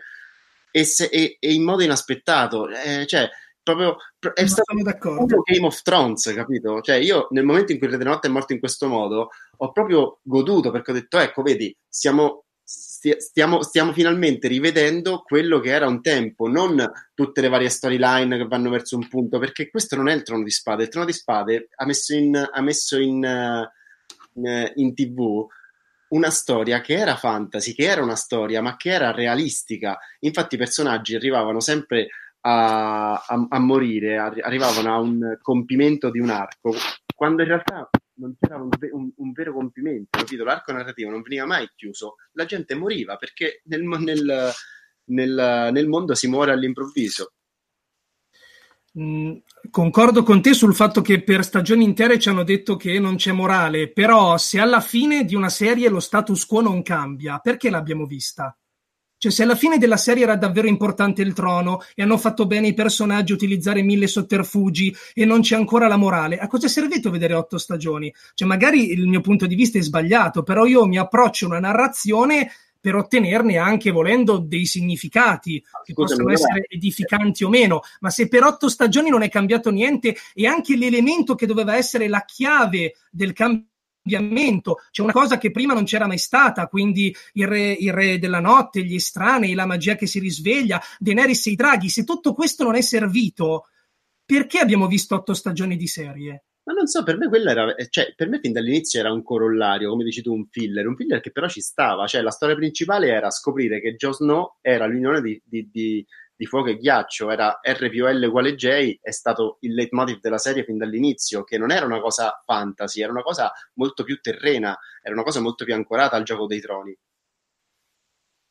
e, se, e, e in modo inaspettato, eh, cioè proprio è non stato un Game of Thrones, capito? Cioè io nel momento in cui il Re della Notte è morto in questo modo ho proprio goduto, perché ho detto ecco vedi, siamo Stiamo, stiamo finalmente rivedendo quello che era un tempo, non tutte le varie storyline che vanno verso un punto, perché questo non è il Trono di Spade. Il Trono di Spade ha messo in, ha messo in, in, in tivù una storia che era fantasy, che era una storia, ma che era realistica. Infatti i personaggi arrivavano sempre a, a, a morire, arrivavano a un compimento di un arco, quando in realtà... non c'era un, un, un vero compimento, capito? L'arco narrativo non veniva mai chiuso, la gente moriva perché nel, nel, nel, nel mondo si muore all'improvviso. Mm, concordo con te sul fatto che per stagioni intere ci hanno detto che non c'è morale, però se alla fine di una serie lo status quo non cambia, perché l'abbiamo vista? Cioè se alla fine della serie era davvero importante il trono e hanno fatto bene i personaggi a utilizzare mille sotterfugi e non c'è ancora la morale, a cosa è servito vedere otto stagioni? Cioè magari il mio punto di vista è sbagliato, però io mi approccio a una narrazione per ottenerne anche volendo dei significati che possono essere edificanti o meno, ma se per otto stagioni non è cambiato niente e anche l'elemento che doveva essere la chiave del cambiamento, c'è una cosa che prima non c'era mai stata, quindi il re, il re della notte, gli estranei, la magia che si risveglia, Daenerys e i draghi, se tutto questo non è servito, perché abbiamo visto otto stagioni di serie? Ma non so, per me quella era, cioè per me fin dall'inizio era un corollario, come dici tu, un filler, un filler che però ci stava, cioè la storia principale era scoprire che Jon Snow era l'unione di, di, di, di fuoco e ghiaccio, era R più L uguale J, è stato il leitmotiv della serie fin dall'inizio, che non era una cosa fantasy, era una cosa molto più terrena, era una cosa molto più ancorata al Gioco dei Troni.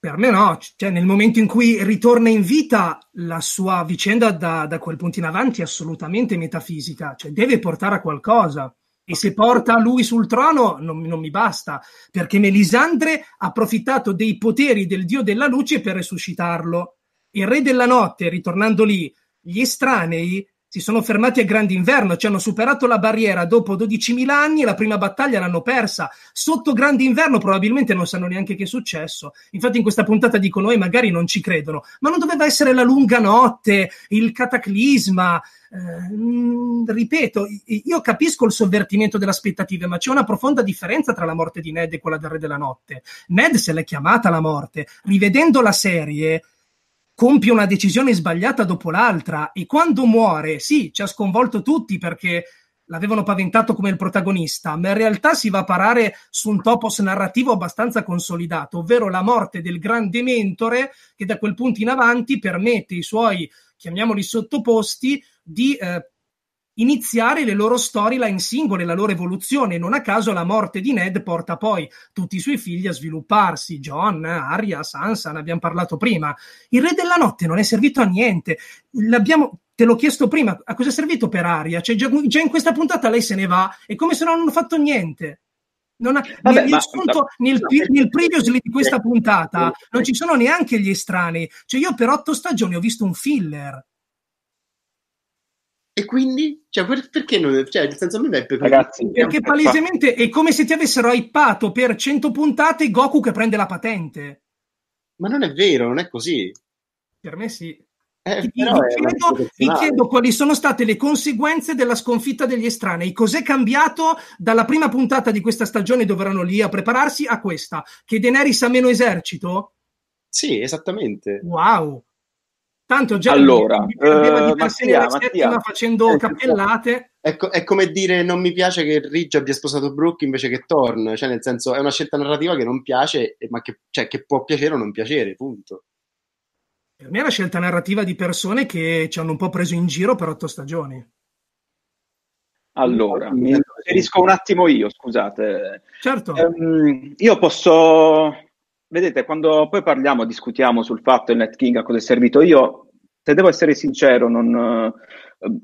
Per me no, cioè nel momento in cui ritorna in vita la sua vicenda da, da quel punto in avanti è assolutamente metafisica, cioè deve portare a qualcosa e se porta lui sul trono non, non mi basta, perché Melisandre ha approfittato dei poteri del dio della luce per resuscitarlo, il re della notte ritornando lì, gli estranei si sono fermati a Grandinverno, cioè hanno superato la barriera dopo dodicimila anni e la prima battaglia l'hanno persa. Sotto Grandinverno probabilmente non sanno neanche che è successo. Infatti in questa puntata dicono e magari non ci credono, ma non doveva essere la lunga notte, il cataclisma. Eh, ripeto, io capisco il sovvertimento delle aspettative, ma c'è una profonda differenza tra la morte di Ned e quella del Re della Notte. Ned se l'è chiamata la morte. Rivedendo la serie... compie una decisione sbagliata dopo l'altra e quando muore, sì, ci ha sconvolto tutti perché l'avevano paventato come il protagonista, ma in realtà si va a parare su un topos narrativo abbastanza consolidato, ovvero la morte del grande mentore che da quel punto in avanti permette ai suoi, chiamiamoli sottoposti, di eh, iniziare le loro storyline singole, la loro evoluzione. Non a caso la morte di Ned porta poi tutti i suoi figli a svilupparsi, Jon, Arya, Sansa, ne abbiamo parlato prima. Il Re della Notte non è servito a niente, l'abbiamo te l'ho chiesto prima, a cosa è servito per Arya? Cioè, già, già in questa puntata lei se ne va, è come se non hanno fatto niente. Non ha, Vabbè, nel, ma, assunto, no, nel, no, nel previous di questa puntata non ci sono neanche gli estranei. Cioè, io per otto stagioni ho visto un filler. E quindi? Cioè, per, perché non... Cioè, senza me è per... Ragazzi, perché palesemente è come se ti avessero hypato per cento puntate Goku che prende la patente. Ma non è vero, non è così. Per me sì. Eh, ti, però ti, chiedo, ti chiedo quali sono state le conseguenze della sconfitta degli estranei, cos'è cambiato dalla prima puntata di questa stagione dove erano lì a prepararsi a questa, che Daenerys ha meno esercito? Sì, esattamente. Wow, tanto già allora mi, mi uh, di Mattia, Mattia, facendo cappellate. È, co- è come dire non mi piace che Riggio abbia sposato Brooke invece che Thorne, cioè nel senso è una scelta narrativa che non piace, ma che, cioè, che può piacere o non piacere, punto. Per me è una scelta narrativa di persone che ci hanno un po' preso in giro per otto stagioni. Allora, mi riferisco un attimo io, scusate. Certo. Um, io posso... Vedete, quando poi parliamo, discutiamo sul fatto del Night King, a cosa è servito, io, se devo essere sincero, non...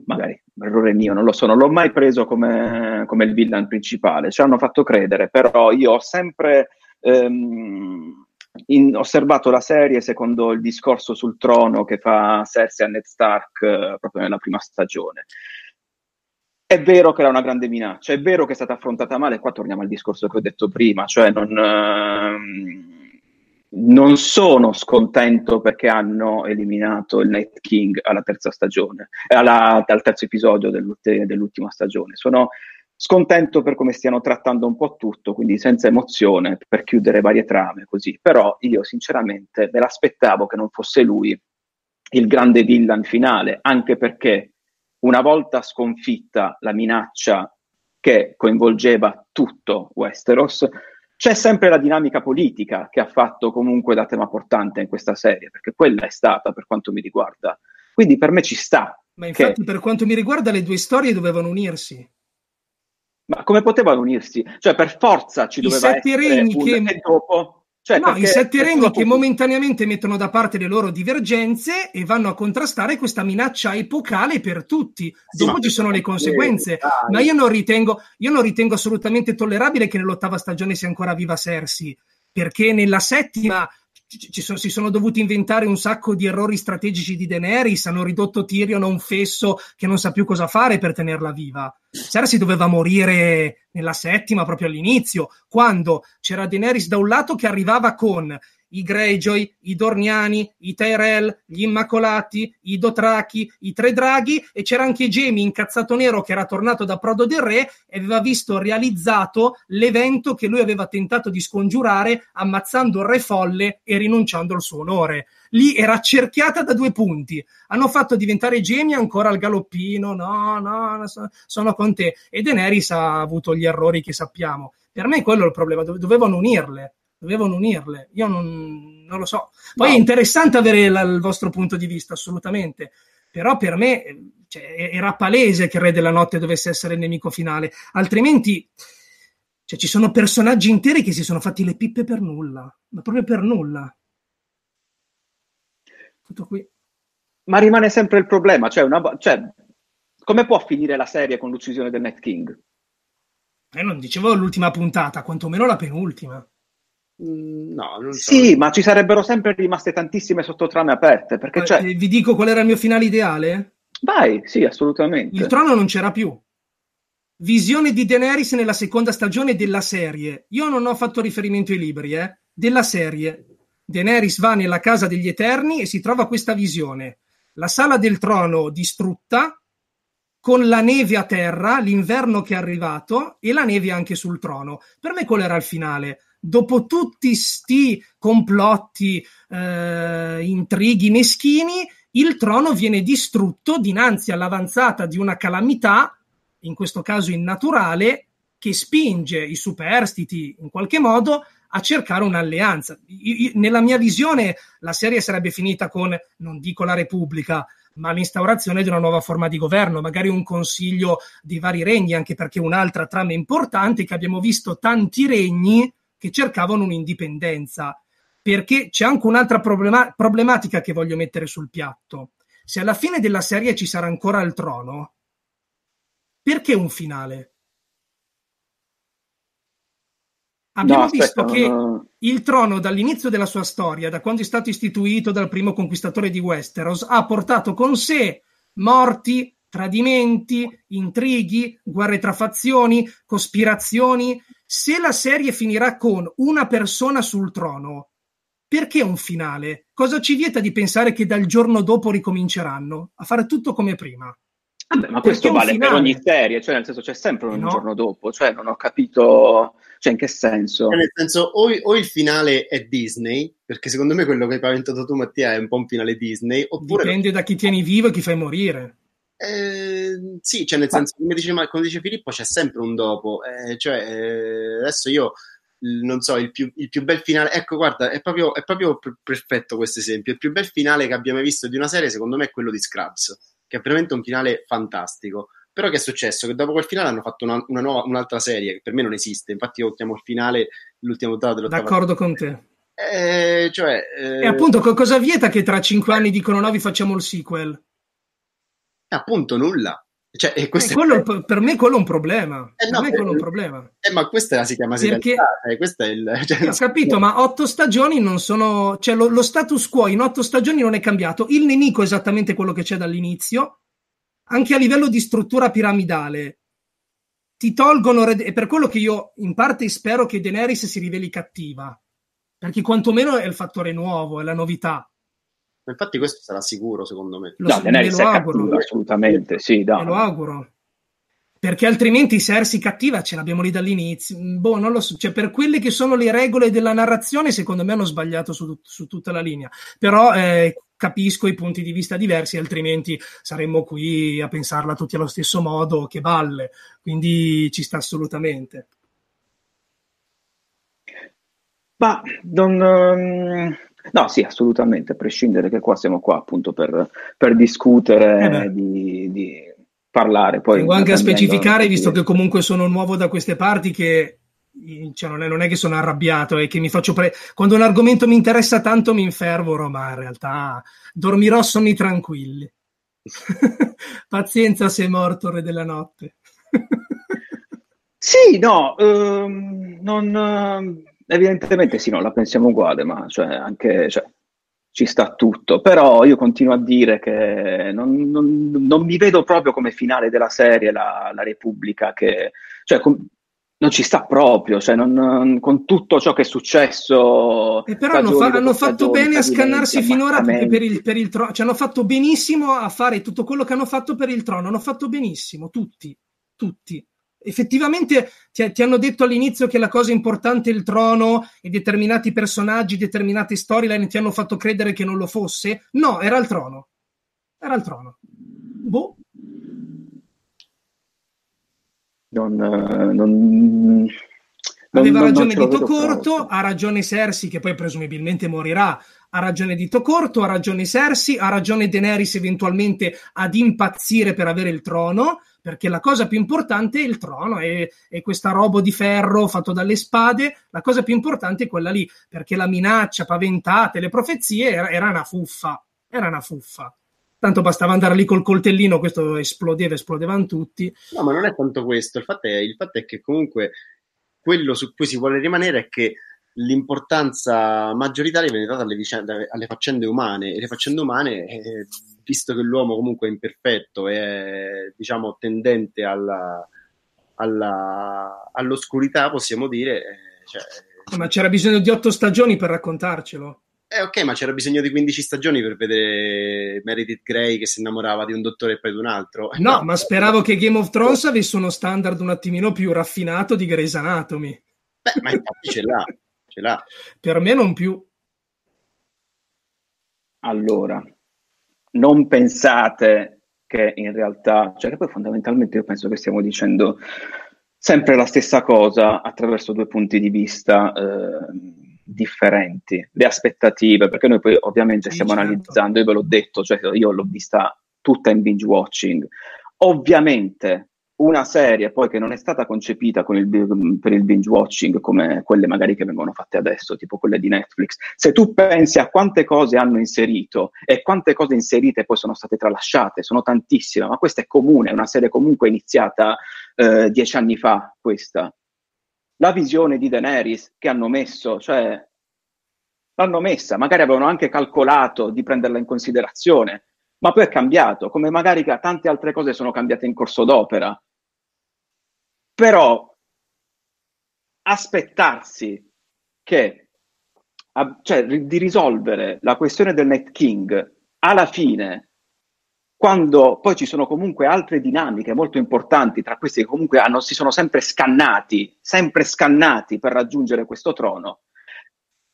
magari, errore mio, non lo so, non l'ho mai preso come, come il villain principale. Ci hanno fatto credere, però io ho sempre... Um, In, osservato la serie secondo il discorso sul trono che fa Cersei a Ned Stark eh, proprio nella prima stagione. È vero che era una grande minaccia, è vero che è stata affrontata male, qua torniamo al discorso che ho detto prima, cioè non, eh, non sono scontento perché hanno eliminato il Night King alla terza stagione, alla, al terzo episodio dell'ultima stagione, sono scontento per come stiano trattando un po' tutto, quindi senza emozione, per chiudere varie trame, così. Però io sinceramente me l'aspettavo che non fosse lui il grande villain finale, anche perché una volta sconfitta la minaccia che coinvolgeva tutto Westeros, c'è sempre la dinamica politica che ha fatto comunque da tema portante in questa serie, perché quella è stata per quanto mi riguarda. Quindi per me ci sta. Ma infatti che... per quanto mi riguarda le due storie dovevano unirsi. Ma come potevano unirsi? Cioè, per forza ci doveva essere... I sette regni un... che... Dopo. Cioè, no, perché... i sette regni dopo... che momentaneamente mettono da parte le loro divergenze e vanno a contrastare questa minaccia epocale per tutti. Sì, dopo ci sono le conseguenze. Vero, ma io non ritengo, io non ritengo assolutamente tollerabile che nell'ottava stagione sia ancora viva Cersei, perché nella settima... Ci sono, si sono dovuti inventare un sacco di errori strategici di Daenerys, hanno ridotto Tyrion a un fesso che non sa più cosa fare per tenerla viva. Cersei doveva morire nella settima, proprio all'inizio, quando c'era Daenerys da un lato che arrivava con i Greyjoy, i Dorniani, i Tyrell, gli Immacolati, i Dothraki, i Tre Draghi, e c'era anche Jaime incazzato nero che era tornato da Prodo del Re e aveva visto realizzato l'evento che lui aveva tentato di scongiurare ammazzando il Re Folle e rinunciando al suo onore. Lì era accerchiata da due punti, hanno fatto diventare Jaime ancora al galoppino, no, no, no sono con te, e Daenerys ha avuto gli errori che sappiamo. Per me quello è il problema, dovevano unirle. Dovevano unirle, io non, non lo so. Poi no. È interessante avere la, il vostro punto di vista, assolutamente. Però per me cioè, era palese che il Re della Notte dovesse essere il nemico finale. Altrimenti cioè, ci sono personaggi interi che si sono fatti le pippe per nulla. Ma proprio per nulla. Tutto qui. Ma rimane sempre il problema. Cioè, una, cioè, come può finire la serie con l'uccisione del Night King? Eh, non dicevo l'ultima puntata, quantomeno la penultima. No, non so. Sì, ma ci sarebbero sempre rimaste tantissime sottotrame aperte. Perché cioè... Vi dico qual era il mio finale ideale? Vai, sì, assolutamente. Il trono non c'era più. Visione di Daenerys nella seconda stagione della serie. Io non ho fatto riferimento ai libri, eh? Della serie. Daenerys va nella casa degli Eterni e si trova questa visione. La sala del trono distrutta, con la neve a terra, l'inverno che è arrivato e la neve anche sul trono. Per me quello era il finale. Dopo tutti sti complotti, eh, intrighi meschini, il trono viene distrutto dinanzi all'avanzata di una calamità, in questo caso innaturale, che spinge i superstiti in qualche modo a cercare un'alleanza. Io, io, nella mia visione la serie sarebbe finita con, non dico la Repubblica, ma l'instaurazione di una nuova forma di governo, magari un consiglio dei vari regni, anche perché un'altra trama importante è che abbiamo visto tanti regni che cercavano un'indipendenza, perché c'è anche un'altra problema- problematica che voglio mettere sul piatto. se alla fine della serie ci sarà ancora il trono, perché un finale? Abbiamo no, aspetta, visto che no. il trono dall'inizio della sua storia, da quando è stato istituito dal primo conquistatore di Westeros, ha portato con sé morti, tradimenti, intrighi, guerre tra fazioni, cospirazioni. Se la serie finirà con una persona sul trono, perché un finale? Cosa ci vieta di pensare che dal giorno dopo ricominceranno a fare tutto come prima? Vabbè, ma questo vale finale. per ogni serie, cioè nel senso c'è sempre un no. giorno dopo, cioè non ho capito, cioè in che senso? Nel senso o, o il finale è Disney, perché secondo me quello che hai paventato tu, Mattia, è un po' un finale Disney, oppure... Dipende da chi tieni vivo e chi fai morire. Eh, sì, cioè nel senso, come dice, come dice Filippo, c'è sempre un dopo, eh, cioè eh, adesso io... non so, il più, il più bel finale, ecco guarda, è proprio, è proprio perfetto questo esempio, il più bel finale che abbiamo mai visto di una serie secondo me è quello di Scrubs, che è veramente un finale fantastico, però che è successo? Che dopo quel finale hanno fatto una, una nuova, un'altra serie che per me non esiste, infatti io chiamo il finale l'ultima puntata dell'ottava. D'accordo con te. Eh, cioè, eh... E appunto cosa vieta che tra cinque anni dicono no vi facciamo il sequel? Appunto nulla. Cioè, e eh, quello, è... per me quello è un problema, eh, no, per me quello è un problema. Eh, ma questa si chiama Perché... eh, questa è il... cioè, ho capito, ma otto stagioni non sono, cioè lo, lo status quo in otto stagioni non è cambiato, il nemico è esattamente quello che c'è dall'inizio, anche a livello di struttura piramidale ti tolgono, e per quello che io in parte spero che Daenerys si riveli cattiva, perché quantomeno è il fattore nuovo, è la novità. Infatti questo sarà sicuro secondo me. Lo, no, me lo è auguro. Cattiva, assolutamente, sì, no. Me lo auguro. Perché altrimenti Cersei cattiva ce l'abbiamo lì dall'inizio. Boh, non lo so, cioè per quelle che sono le regole della narrazione secondo me hanno sbagliato su, su tutta la linea. Però eh, capisco i punti di vista diversi, altrimenti saremmo qui a pensarla tutti allo stesso modo, che balle. Quindi ci sta assolutamente. Ma non um... no, sì, assolutamente, a prescindere che qua siamo qua appunto per, per discutere, eh di, di parlare. Poi devo anche specificare, visto che comunque sono nuovo da queste parti, che cioè, non, è, non è che sono arrabbiato, è che mi faccio pre- quando un argomento mi interessa tanto mi infervoro, ma in realtà dormirò sonni tranquilli. Pazienza, sei morto, re della notte. Sì, no, um, non... Um... evidentemente sì, no, la pensiamo uguale, ma cioè anche cioè, ci sta tutto, però io continuo a dire che non, non, non mi vedo proprio come finale della serie la, la Repubblica, che cioè, com- non ci sta proprio, cioè, non, non, con tutto ciò che è successo. E però stagioni, hanno, fa- hanno fatto stagioni, bene a scannarsi finora per il, per il trono, cioè, hanno fatto benissimo a fare tutto quello che hanno fatto per il trono, hanno fatto benissimo, tutti, tutti. Effettivamente ti, ti hanno detto all'inizio che la cosa importante è il trono e determinati personaggi, determinate storyline ti hanno fatto credere che non lo fosse. No, era il trono. Era il trono. Boh. Non, non, Aveva non, ragione non Dito Corto, pronto. Ha ragione Cersei, che poi presumibilmente morirà. Ha ragione Dito Corto, ha ragione Cersei, ha ragione Daenerys eventualmente ad impazzire per avere il trono, perché la cosa più importante è il trono, è, è questa roba di ferro fatto dalle spade, la cosa più importante è quella lì, perché la minaccia paventata, le profezie, era, era una fuffa, era una fuffa. Tanto bastava andare lì col coltellino, questo esplodeva, esplodevano tutti. No, ma non è tanto questo, il fatto è, il fatto è che comunque quello su cui si vuole rimanere è che l'importanza maggioritaria viene data alle, vicende, alle faccende umane, e le faccende umane... Eh, visto che l'uomo comunque è imperfetto, è diciamo tendente alla, alla, all'oscurità, possiamo dire. Cioè... Ma c'era bisogno di otto stagioni per raccontarcelo. Eh ok, ma c'era bisogno di quindici stagioni per vedere Meredith Grey che si innamorava di un dottore e poi di un altro. No, no, ma speravo che Game of Thrones avesse uno standard un attimino più raffinato di Grey's Anatomy. Beh, ma infatti ce l'ha, ce l'ha. Per me non più. Allora... non pensate che in realtà, cioè che poi fondamentalmente io penso che stiamo dicendo sempre la stessa cosa attraverso due punti di vista eh, differenti, le aspettative, perché noi poi ovviamente stiamo certo. analizzando, io ve l'ho detto, cioè io l'ho vista tutta in binge watching, ovviamente una serie poi che non è stata concepita con il, per il binge watching come quelle magari che vengono fatte adesso, tipo quelle di Netflix. Se tu pensi a quante cose hanno inserito e quante cose inserite poi sono state tralasciate, sono tantissime, ma questa è comune, è una serie comunque iniziata eh, dieci anni fa, questa. La visione di Daenerys che hanno messo, cioè l'hanno messa, magari avevano anche calcolato di prenderla in considerazione, ma poi è cambiato, come magari tante altre cose sono cambiate in corso d'opera. Però aspettarsi che, cioè, di risolvere la questione del Night King alla fine, quando poi ci sono comunque altre dinamiche molto importanti tra questi che comunque hanno, si sono sempre scannati, sempre scannati per raggiungere questo trono,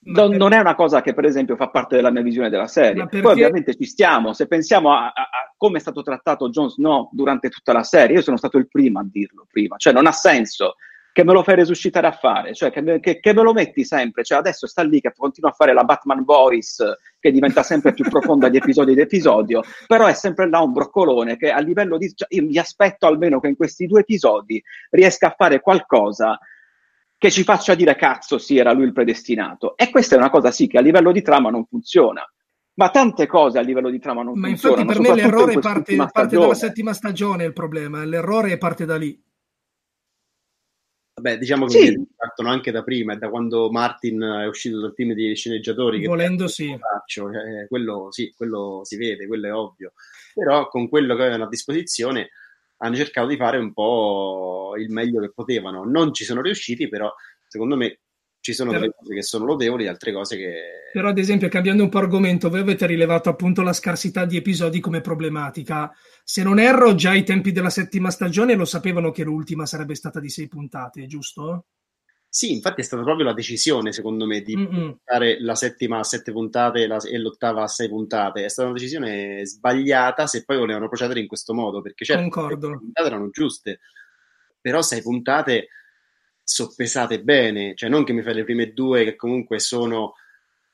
non, non è una cosa che per esempio fa parte della mia visione della serie. Poi ovviamente ci stiamo, se pensiamo a, a, a come è stato trattato Jon Snow durante tutta la serie, io sono stato il primo a dirlo prima, cioè non ha senso che me lo fai resuscitare a fare, cioè che me, che, che me lo metti sempre, cioè adesso sta lì che continua a fare la Batman voice che diventa sempre più profonda di episodio ad episodio, però è sempre là un broccolone che a livello di... Cioè, io mi aspetto almeno che in questi due episodi riesca a fare qualcosa che ci faccia dire cazzo sì, era lui il predestinato, e questa è una cosa sì che a livello di trama non funziona. Ma tante cose a livello di trama non ma funzionano. Ma infatti per me l'errore parte, parte dalla settima stagione, è il problema, l'errore parte da lì. Vabbè, diciamo che sì, partono anche da prima, da quando Martin è uscito dal team di sceneggiatori. Volendo che... sì. Cioè, quello sì, quello si vede, quello è ovvio. Però con quello che avevano a disposizione hanno cercato di fare un po' il meglio che potevano. Non ci sono riusciti, però secondo me ci sono però, delle cose che sono lodevoli, altre cose che... Però ad esempio, cambiando un po' argomento, voi avete rilevato appunto la scarsità di episodi come problematica. Se non erro, già ai tempi della settima stagione lo sapevano che l'ultima sarebbe stata di sei puntate, giusto? Sì, infatti è stata proprio la decisione, secondo me, di Mm-mm. fare la settima a sette puntate e, la, e l'ottava a sei puntate. È stata una decisione sbagliata se poi volevano procedere in questo modo, perché certo, le puntate erano giuste, però sei puntate... soppesate bene, cioè non che mi fai le prime due che comunque sono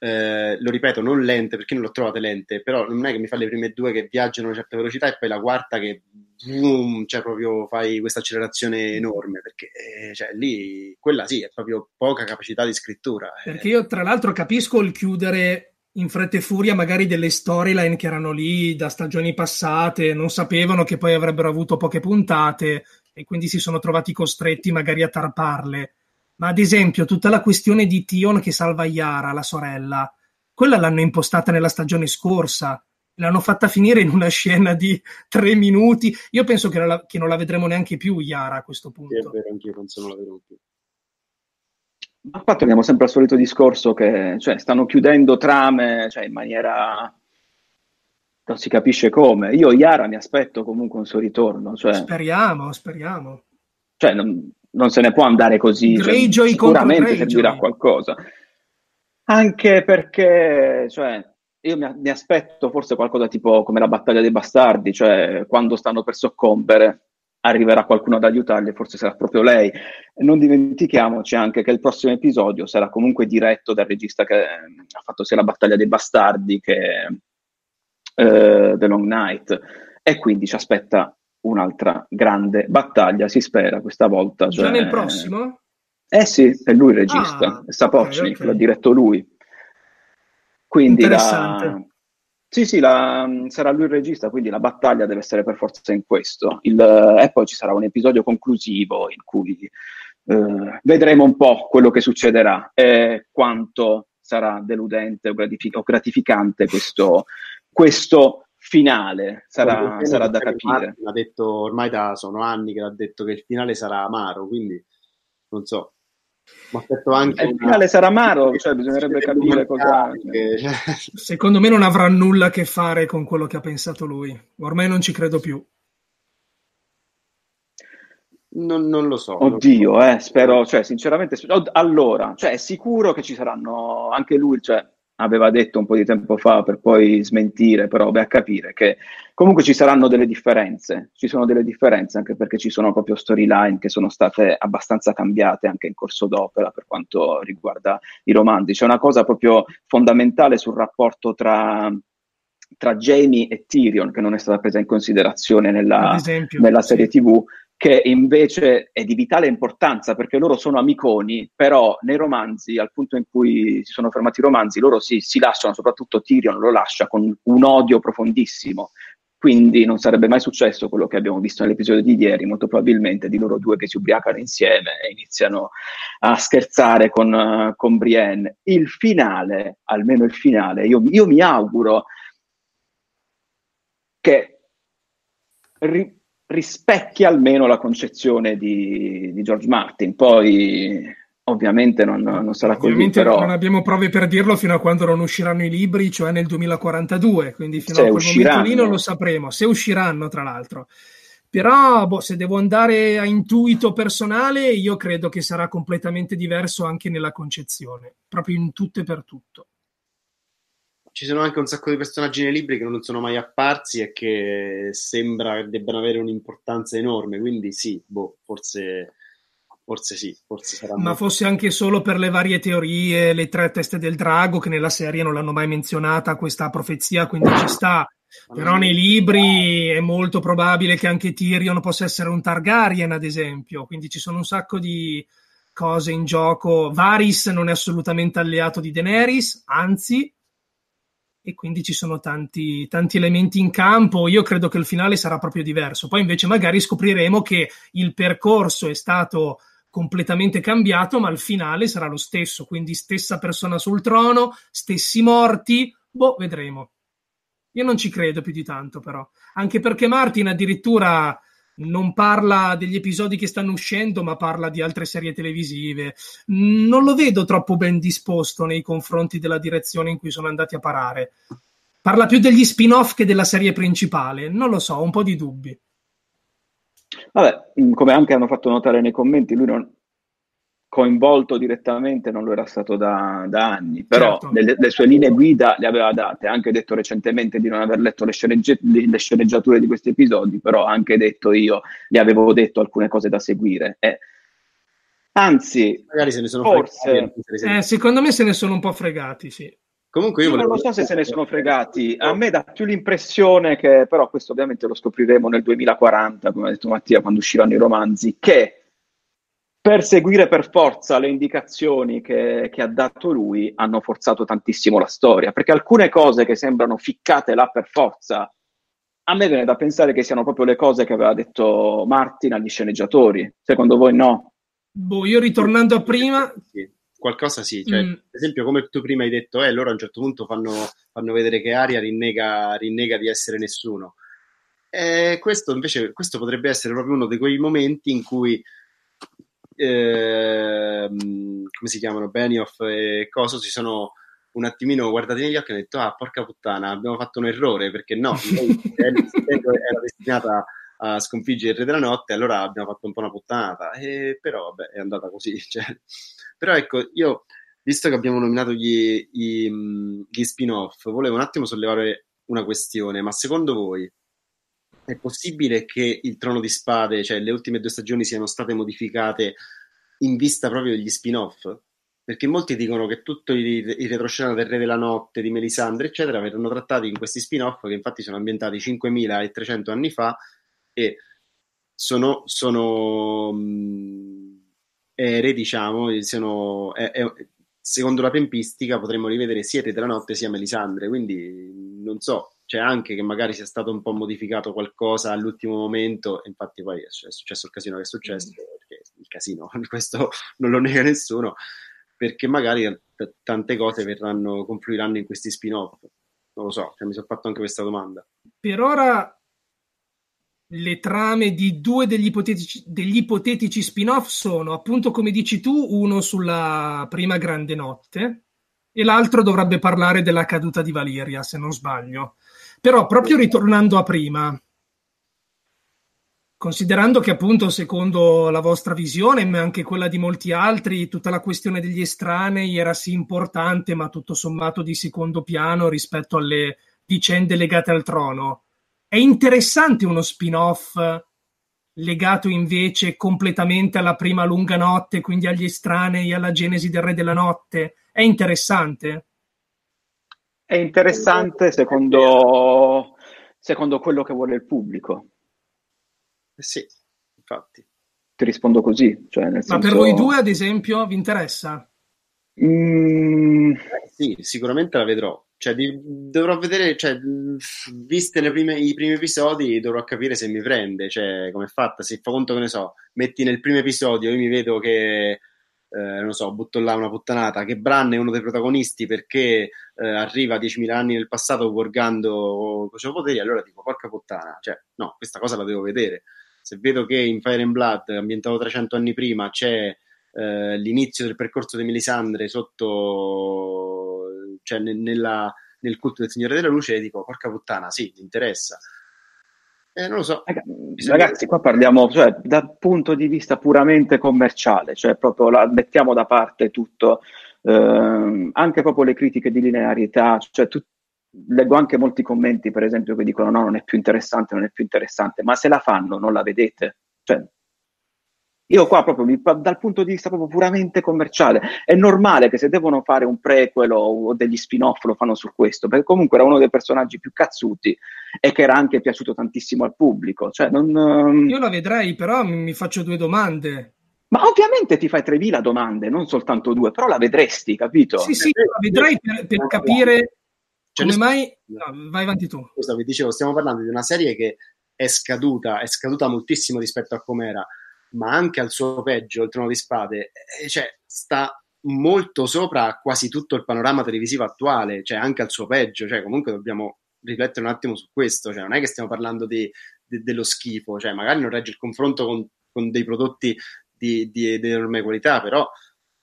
eh, lo ripeto, non lente, perché non l'ho trovate lente, però non è che mi fai le prime due che viaggiano a una certa velocità e poi la quarta che boom, cioè proprio fai questa accelerazione enorme, perché cioè lì, quella sì, è proprio poca capacità di scrittura. Perché io tra l'altro capisco il chiudere in fretta e furia magari delle storyline che erano lì da stagioni passate, non sapevano che poi avrebbero avuto poche puntate e quindi si sono trovati costretti magari a tarparle, ma ad esempio tutta la questione di Tion che salva Yara, la sorella, quella l'hanno impostata nella stagione scorsa, l'hanno fatta finire in una scena di tre minuti. Io penso che non la, che non la vedremo neanche più Yara a questo punto. Sì, è vero, anch'io penso non la vedremo più. Ma qua torniamo sempre al solito discorso che cioè, stanno chiudendo trame cioè, in maniera... non si capisce come. Io Yara mi aspetto comunque un suo ritorno. Cioè, speriamo, speriamo. Cioè, non, non se ne può andare così. Cioè, sicuramente servirà qualcosa. Anche perché cioè, io mi, mi aspetto forse qualcosa tipo come la battaglia dei bastardi, cioè quando stanno per soccombere arriverà qualcuno ad aiutarli, forse sarà proprio lei. Non dimentichiamoci anche che il prossimo episodio sarà comunque diretto dal regista che ha fatto sia la battaglia dei bastardi che... Uh, The Long Night, e quindi ci aspetta un'altra grande battaglia, si spera questa volta. Già cioè... nel prossimo? Eh sì, è lui il regista, ah, Sapochnik, okay, okay. L'ha diretto lui, quindi la... sì sì la... sarà lui il regista, quindi la battaglia deve essere per forza in questo il... e poi ci sarà un episodio conclusivo in cui uh, vedremo un po' quello che succederà e quanto sarà deludente o, gratific- o gratificante questo questo finale, sarà, sarà da capire. L'ha detto ormai da sono anni che l'ha detto che il finale sarà amaro, quindi non so. Ma aspetto anche il finale una... sarà amaro, cioè bisognerebbe capire cosa che... Secondo me non avrà nulla a che fare con quello che ha pensato lui. Ormai non ci credo più. Non, non lo so. Oddio, lo so. Eh, spero, cioè sinceramente allora, cioè è sicuro che ci saranno anche lui, cioè aveva detto un po' di tempo fa per poi smentire, però beh, a capire che comunque ci saranno delle differenze, ci sono delle differenze anche perché ci sono proprio storyline che sono state abbastanza cambiate anche in corso d'opera per quanto riguarda i romanzi. C'è una cosa proprio fondamentale sul rapporto tra, tra Jaime e Tyrion che non è stata presa in considerazione nella, nella serie tivù, che invece è di vitale importanza, perché loro sono amiconi, però nei romanzi, al punto in cui si sono fermati i romanzi, loro si, si lasciano, soprattutto Tyrion lo lascia con un odio profondissimo. Quindi non sarebbe mai successo quello che abbiamo visto nell'episodio di ieri, molto probabilmente, di loro due che si ubriacano insieme e iniziano a scherzare con, uh, con Brienne. Il finale, almeno il finale, io, io mi auguro che ri- rispecchi almeno la concezione di, di George Martin. Poi... Ovviamente non, non sarà così. Ovviamente però... non abbiamo prove per dirlo fino a quando non usciranno i libri, cioè nel duemilaquarantadue, quindi fino se a quel usciranno. momento lì non lo sapremo, se usciranno tra l'altro. Però boh, se devo andare a intuito personale, io credo che sarà completamente diverso anche nella concezione, proprio in tutto e per tutto. Ci sono anche un sacco di personaggi nei libri che non sono mai apparsi e che sembra debbano avere un'importanza enorme, quindi sì, boh, forse... Forse sì, forse sarà. Ma fosse anche solo per le varie teorie, le tre teste del drago, che nella serie non l'hanno mai menzionata questa profezia, quindi ci sta. Però nei libri è molto probabile che anche Tyrion possa essere un Targaryen, ad esempio. Quindi ci sono un sacco di cose in gioco. Varys non è assolutamente alleato di Daenerys, anzi, e quindi ci sono tanti, tanti elementi in campo. Io credo che il finale sarà proprio diverso. Poi invece magari scopriremo che il percorso è stato completamente cambiato, ma il finale sarà lo stesso, quindi stessa persona sul trono, stessi morti, boh, vedremo. Io non ci credo più di tanto, però, anche perché Martin addirittura non parla degli episodi che stanno uscendo, ma parla di altre serie televisive. Non lo vedo troppo ben disposto nei confronti della direzione in cui sono andati a parare. Parla più degli spin-off che della serie principale, non lo so, ho un po' di dubbi. Vabbè, come anche hanno fatto notare nei commenti, lui non coinvolto direttamente non lo era stato da, da anni, però certo. le, le sue linee guida le aveva date. Ha anche detto recentemente di non aver letto le, sceneggi- le sceneggiature di questi episodi, però ha anche detto io gli avevo detto alcune cose da seguire. Eh. Anzi, magari se ne sono forse fregati, eh, secondo me se ne sono un po' fregati, sì. Comunque io, io non lo so se se ne sono fregati, a me dà più l'impressione che, però questo ovviamente lo scopriremo nel duemilaquaranta, come ha detto Mattia, quando usciranno i romanzi, che per seguire per forza le indicazioni che, che ha dato lui hanno forzato tantissimo la storia, perché alcune cose che sembrano ficcate là per forza, a me viene da pensare che siano proprio le cose che aveva detto Martin agli sceneggiatori. Secondo voi no? Boh, io ritornando a prima... Sì. Qualcosa sì, cioè, mm. ad esempio come tu prima hai detto, eh, loro a un certo punto fanno, fanno vedere che Arya rinnega, rinnega di essere nessuno. E questo invece, questo potrebbe essere proprio uno di quei momenti in cui, eh, come si chiamano, Benioff e Coso si sono un attimino guardati negli occhi e hanno detto, ah, porca puttana, abbiamo fatto un errore, perché no, era destinata a sconfiggere il Re della Notte, allora abbiamo fatto un po' una puttanata, e, però vabbè, è andata così, cioè... Però ecco, io, visto che abbiamo nominato gli, gli, gli spin-off, volevo un attimo sollevare una questione, ma secondo voi è possibile che il Trono di Spade, cioè le ultime due stagioni, siano state modificate in vista proprio degli spin-off? Perché molti dicono che tutto il, il retroscena del Re della Notte, di Melisandre, eccetera, verranno trattati in questi spin-off, che infatti sono ambientati cinquemilatrecento anni fa, e sono... sono mh, Re, diciamo, sono, è, è, secondo la tempistica potremmo rivedere sia Re della Notte sia Melisandre, quindi non so, c'è anche che magari sia stato un po' modificato qualcosa all'ultimo momento, e infatti poi è, è successo il casino che è successo, perché il casino, questo non lo nega nessuno, perché magari t- tante cose verranno, confluiranno in questi spin-off, non lo so, cioè, mi sono fatto anche questa domanda. Per ora... le trame di due degli ipotetici, degli ipotetici spin-off sono, appunto come dici tu, uno sulla prima Grande Notte e l'altro dovrebbe parlare della caduta di Valyria, se non sbaglio. Però proprio ritornando a prima, considerando che appunto secondo la vostra visione, ma anche quella di molti altri, tutta la questione degli estranei era sì importante, ma tutto sommato di secondo piano rispetto alle vicende legate al trono, è interessante uno spin-off legato invece completamente alla prima lunga notte, quindi agli estranei, alla genesi del Re della Notte? È interessante? È interessante secondo, secondo quello che vuole il pubblico. Sì, infatti. Ti rispondo così. Cioè nel senso... Ma per voi due, ad esempio, vi interessa? Mm... Sì, sicuramente la vedrò. Cioè, di, dovrò vedere, cioè, viste le prime, i primi episodi, dovrò capire se mi prende, cioè, come è fatta. Se fa conto, che ne so, metti nel primo episodio, io mi vedo che, eh, non so, butto là una puttanata, che Bran è uno dei protagonisti perché eh, arriva a diecimila anni nel passato borgando con i suoi poteri, allora tipo, porca puttana, cioè, no, questa cosa la devo vedere. Se vedo che in Fire and Blood, ambientato trecento anni prima, c'è eh, l'inizio del percorso di Melisandre sotto... cioè nella, nel culto del Signore della Luce, dico, porca puttana, sì, ti interessa. Eh, non lo so. Bisogna... Ragazzi, qua parliamo, cioè, dal punto di vista puramente commerciale, cioè proprio la, mettiamo da parte tutto, eh, anche proprio le critiche di linearità, cioè tu, leggo anche molti commenti, per esempio, che dicono no, non è più interessante, non è più interessante, ma se la fanno non la vedete, cioè... Io qua proprio mi, dal punto di vista proprio puramente commerciale, è normale che se devono fare un prequel o degli spin-off lo fanno su questo, perché comunque era uno dei personaggi più cazzuti e che era anche piaciuto tantissimo al pubblico. Cioè non, io la vedrei, però mi faccio due domande. Ma ovviamente ti fai tremila domande, non soltanto due, però la vedresti, capito? Sì, sì, la vedrei per, per capire cioè, come mai... No, vai avanti tu. Cosa vi dicevo, stiamo parlando di una serie che è scaduta, è scaduta moltissimo rispetto a com'era, ma anche al suo peggio, il Trono di Spade, cioè, sta molto sopra quasi tutto il panorama televisivo attuale, cioè anche al suo peggio, cioè comunque dobbiamo riflettere un attimo su questo, cioè non è che stiamo parlando di, di, dello schifo, cioè magari non regge il confronto con, con dei prodotti di, di, di enorme qualità, però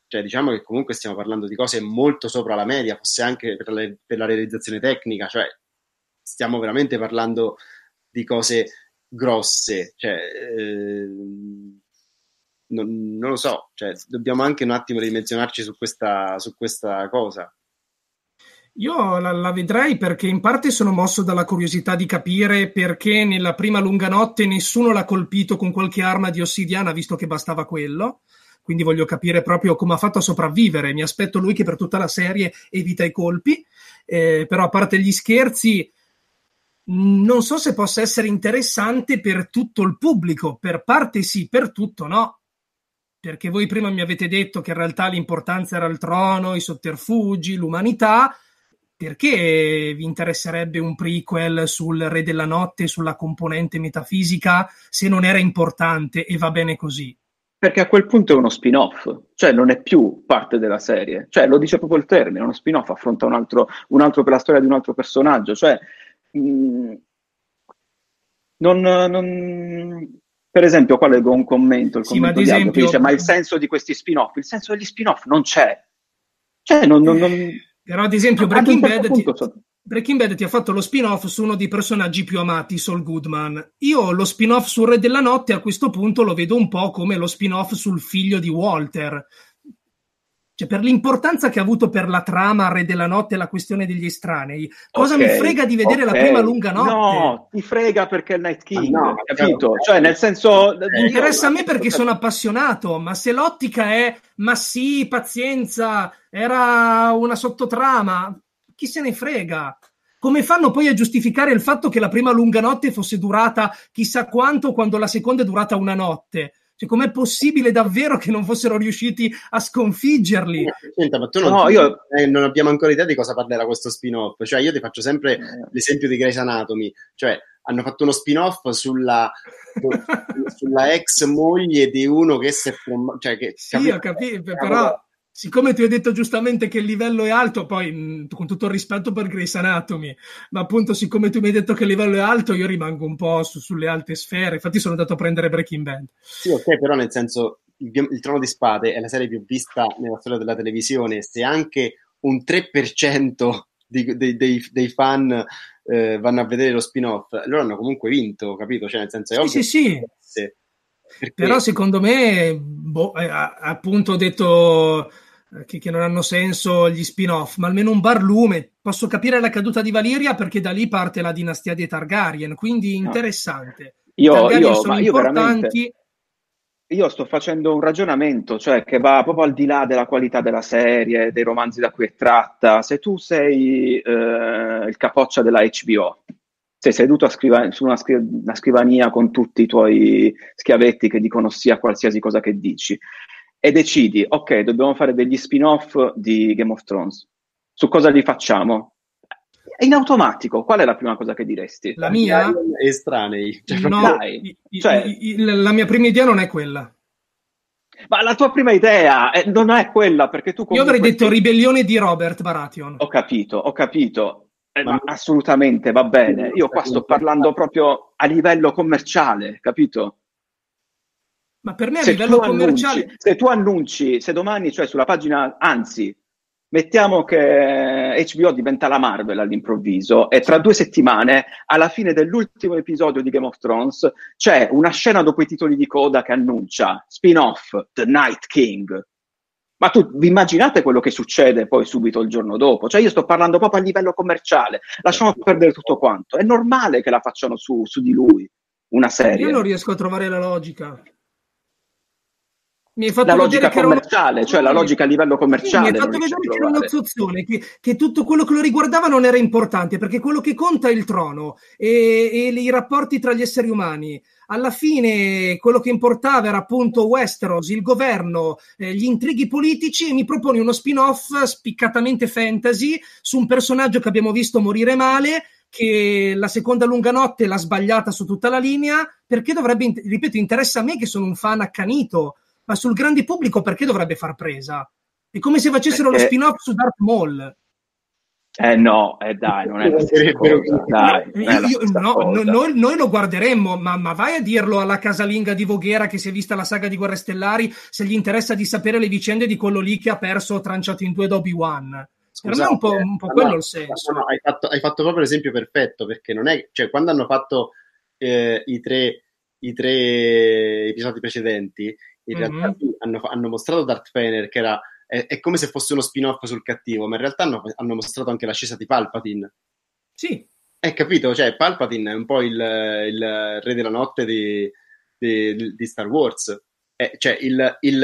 cioè, diciamo che comunque stiamo parlando di cose molto sopra la media, fosse anche per, le, per la realizzazione tecnica, cioè stiamo veramente parlando di cose grosse, cioè... Eh, Non, non lo so, cioè, dobbiamo anche un attimo ridimensionarci su questa, su questa cosa. Io la, la vedrei perché in parte sono mosso dalla curiosità di capire perché nella prima lunga notte nessuno l'ha colpito con qualche arma di ossidiana, visto che bastava quello, quindi voglio capire proprio come ha fatto a sopravvivere. Mi aspetto lui che per tutta la serie evita i colpi, eh, però a parte gli scherzi non so se possa essere interessante per tutto il pubblico, per parte sì, per tutto no. Perché voi prima mi avete detto che in realtà l'importanza era il trono, i sotterfugi, l'umanità. Perché vi interesserebbe un prequel sul Re della Notte, sulla componente metafisica, se non era importante e va bene così? Perché a quel punto è uno spin-off, cioè non è più parte della serie. Cioè lo dice proprio il termine, uno spin-off affronta un altro, un altro per la storia di un altro personaggio. Cioè mh, non... non... Per esempio, qua leggo un commento, il sì, commento di Aldo, che dice ma il senso di questi spin-off, il senso degli spin-off non c'è. Cioè, non, non, non... Però ad esempio Breaking Bad, punto, ti... Breaking Bad ti ha fatto lo spin-off su uno dei personaggi più amati, Saul Goodman. Io lo spin-off sul Re della Notte a questo punto lo vedo un po' come lo spin-off sul figlio di Walter. Cioè, per l'importanza che ha avuto per la trama Re della Notte e la questione degli estranei, cosa okay, mi frega di vedere okay. La prima lunga notte? No, ti frega perché è il Night King, ah, no, capito? Cioè, no. Nel senso... Mi interessa a me perché sono appassionato, ma se l'ottica è, ma sì, pazienza, era una sottotrama, chi se ne frega? Come fanno poi a giustificare il fatto che la prima lunga notte fosse durata chissà quanto quando la seconda è durata una notte? Cioè, com'è possibile davvero che non fossero riusciti a sconfiggerli? Senta, ma tu non, no, ti... io... eh, non abbiamo ancora idea di cosa parlerà questo spin-off. Cioè, io ti faccio sempre eh. l'esempio di Grey's Anatomy. Cioè, hanno fatto uno spin-off sulla, sulla ex moglie di uno che si è... Cioè, che... Sì, ho capito, però... Siccome ti ho detto giustamente che il livello è alto, poi mh, con tutto il rispetto per Grey's Anatomy, ma appunto siccome tu mi hai detto che il livello è alto, io rimango un po' su, sulle alte sfere, infatti sono andato a prendere Breaking Bad. Sì, ok, però nel senso, il, il Trono di Spade è la serie più vista nella storia della televisione, se anche un tre per cento di, dei, dei, dei fan eh, vanno a vedere lo spin-off, loro hanno comunque vinto, capito? Cioè nel senso, è sì, sì, sì. Perché... Però secondo me, boh, eh, appunto ho detto... Che, che non hanno senso gli spin-off, ma almeno un barlume. Posso capire la caduta di Valyria perché da lì parte la dinastia dei Targaryen, quindi interessante. No. Io, Targaryen io, sono ma io veramente io sto facendo un ragionamento, cioè che va proprio al di là della qualità della serie, dei romanzi da cui è tratta. Se tu sei eh, il capoccia della H B O sei seduto a scriva- su una, scri- una scrivania con tutti i tuoi schiavetti che dicono sì a qualsiasi cosa che dici e decidi, ok, dobbiamo fare degli spin-off di Game of Thrones, su cosa li facciamo? In automatico, qual è la prima cosa che diresti? La mia? Estranei. Cioè, no, dai. I, i, cioè... i, i, la mia prima idea non è quella. Ma la tua prima idea è, non è quella, perché tu... Io avrei detto ti... ribellione di Robert Baratheon. Ho capito, ho capito. Eh, ma... ma assolutamente, va bene. Io qua sto parlando proprio a livello commerciale, capito? Ma per me a se livello commerciale... Annunci, se tu annunci, se domani, cioè sulla pagina, anzi... Mettiamo che H B O diventa la Marvel all'improvviso e tra due settimane, alla fine dell'ultimo episodio di Game of Thrones, c'è una scena dopo i titoli di coda che annuncia spin-off The Night King. Ma tu vi immaginate quello che succede poi subito il giorno dopo? Cioè io sto parlando proprio a livello commerciale, lasciamo perdere tutto quanto. È normale che la facciano su, su di lui, una serie. Io non riesco a trovare la logica. Mi hai fatto la logica commerciale, cioè la logica a livello commerciale. Sì, mi hai fatto vedere che era uno zozzone, che, che tutto quello che lo riguardava non era importante, perché quello che conta è il trono e, e i rapporti tra gli esseri umani. Alla fine quello che importava era appunto Westeros, il governo, eh, gli intrighi politici, e mi proponi uno spin-off spiccatamente fantasy su un personaggio che abbiamo visto morire male, che la seconda lunga notte l'ha sbagliata su tutta la linea, perché dovrebbe, ripeto, interessa a me che sono un fan accanito, ma sul grande pubblico perché dovrebbe far presa? È come se facessero eh, lo spin-off su Darth Maul. Eh no, eh dai, non è la stessa cosa. Dai, non è la Io, no, cosa. Noi, noi lo guarderemmo, ma, ma vai a dirlo alla casalinga di Voghera che si è vista la saga di Guerre Stellari, se gli interessa di sapere le vicende di quello lì che ha perso tranciato in due da Obi-Wan. Per me è un po', un po' quello no, il senso. No, no, hai, fatto, hai fatto proprio l'esempio perfetto, perché non è... Cioè, quando hanno fatto eh, i, tre, i tre episodi precedenti, in realtà mm-hmm. hanno, hanno mostrato Darth Vader che era è, è come se fosse uno spin-off sul cattivo, ma in realtà hanno, hanno mostrato anche l'ascesa di Palpatine. Sì. Hai capito? Cioè Palpatine è un po' il, il re della notte di, di, di Star Wars. È, cioè il, il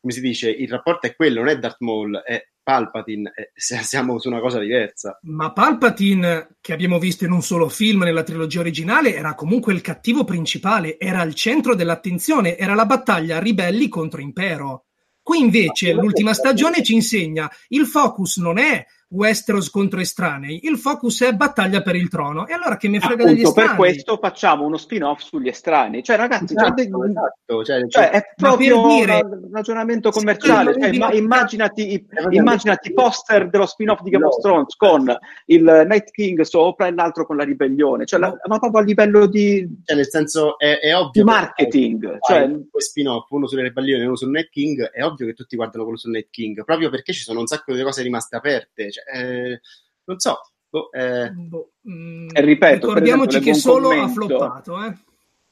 come si dice, il rapporto è quello, non è Darth Maul, è Palpatine, è, siamo su una cosa diversa. Ma Palpatine, che abbiamo visto in un solo film nella trilogia originale, era comunque il cattivo principale, era al centro dell'attenzione, era la battaglia ribelli contro impero. Qui invece l'ultima stagione ci insegna il focus non è Westeros contro estranei, il focus è battaglia per il trono, e allora che mi frega appunto degli estranei? Per questo facciamo uno spin-off sugli estranei, cioè ragazzi esatto, cioè, esatto, cioè, cioè, è proprio per dire, un ragionamento commerciale, cioè, ma, immaginati, immaginati poster dello spin-off di Game of Thrones con il Night King sopra e l'altro con la ribellione, cioè, la, ma proprio a livello di cioè, nel senso è, è ovvio di marketing, cioè due spin-off, uno sulle ribellioni e uno sul Night King, è ovvio che tutti guardano quello sul Night King proprio perché ci sono un sacco di cose rimaste aperte. Eh, non so boh, eh. Boh, mm, e ripeto, ricordiamoci esempio, che solo commento, ha floppato eh.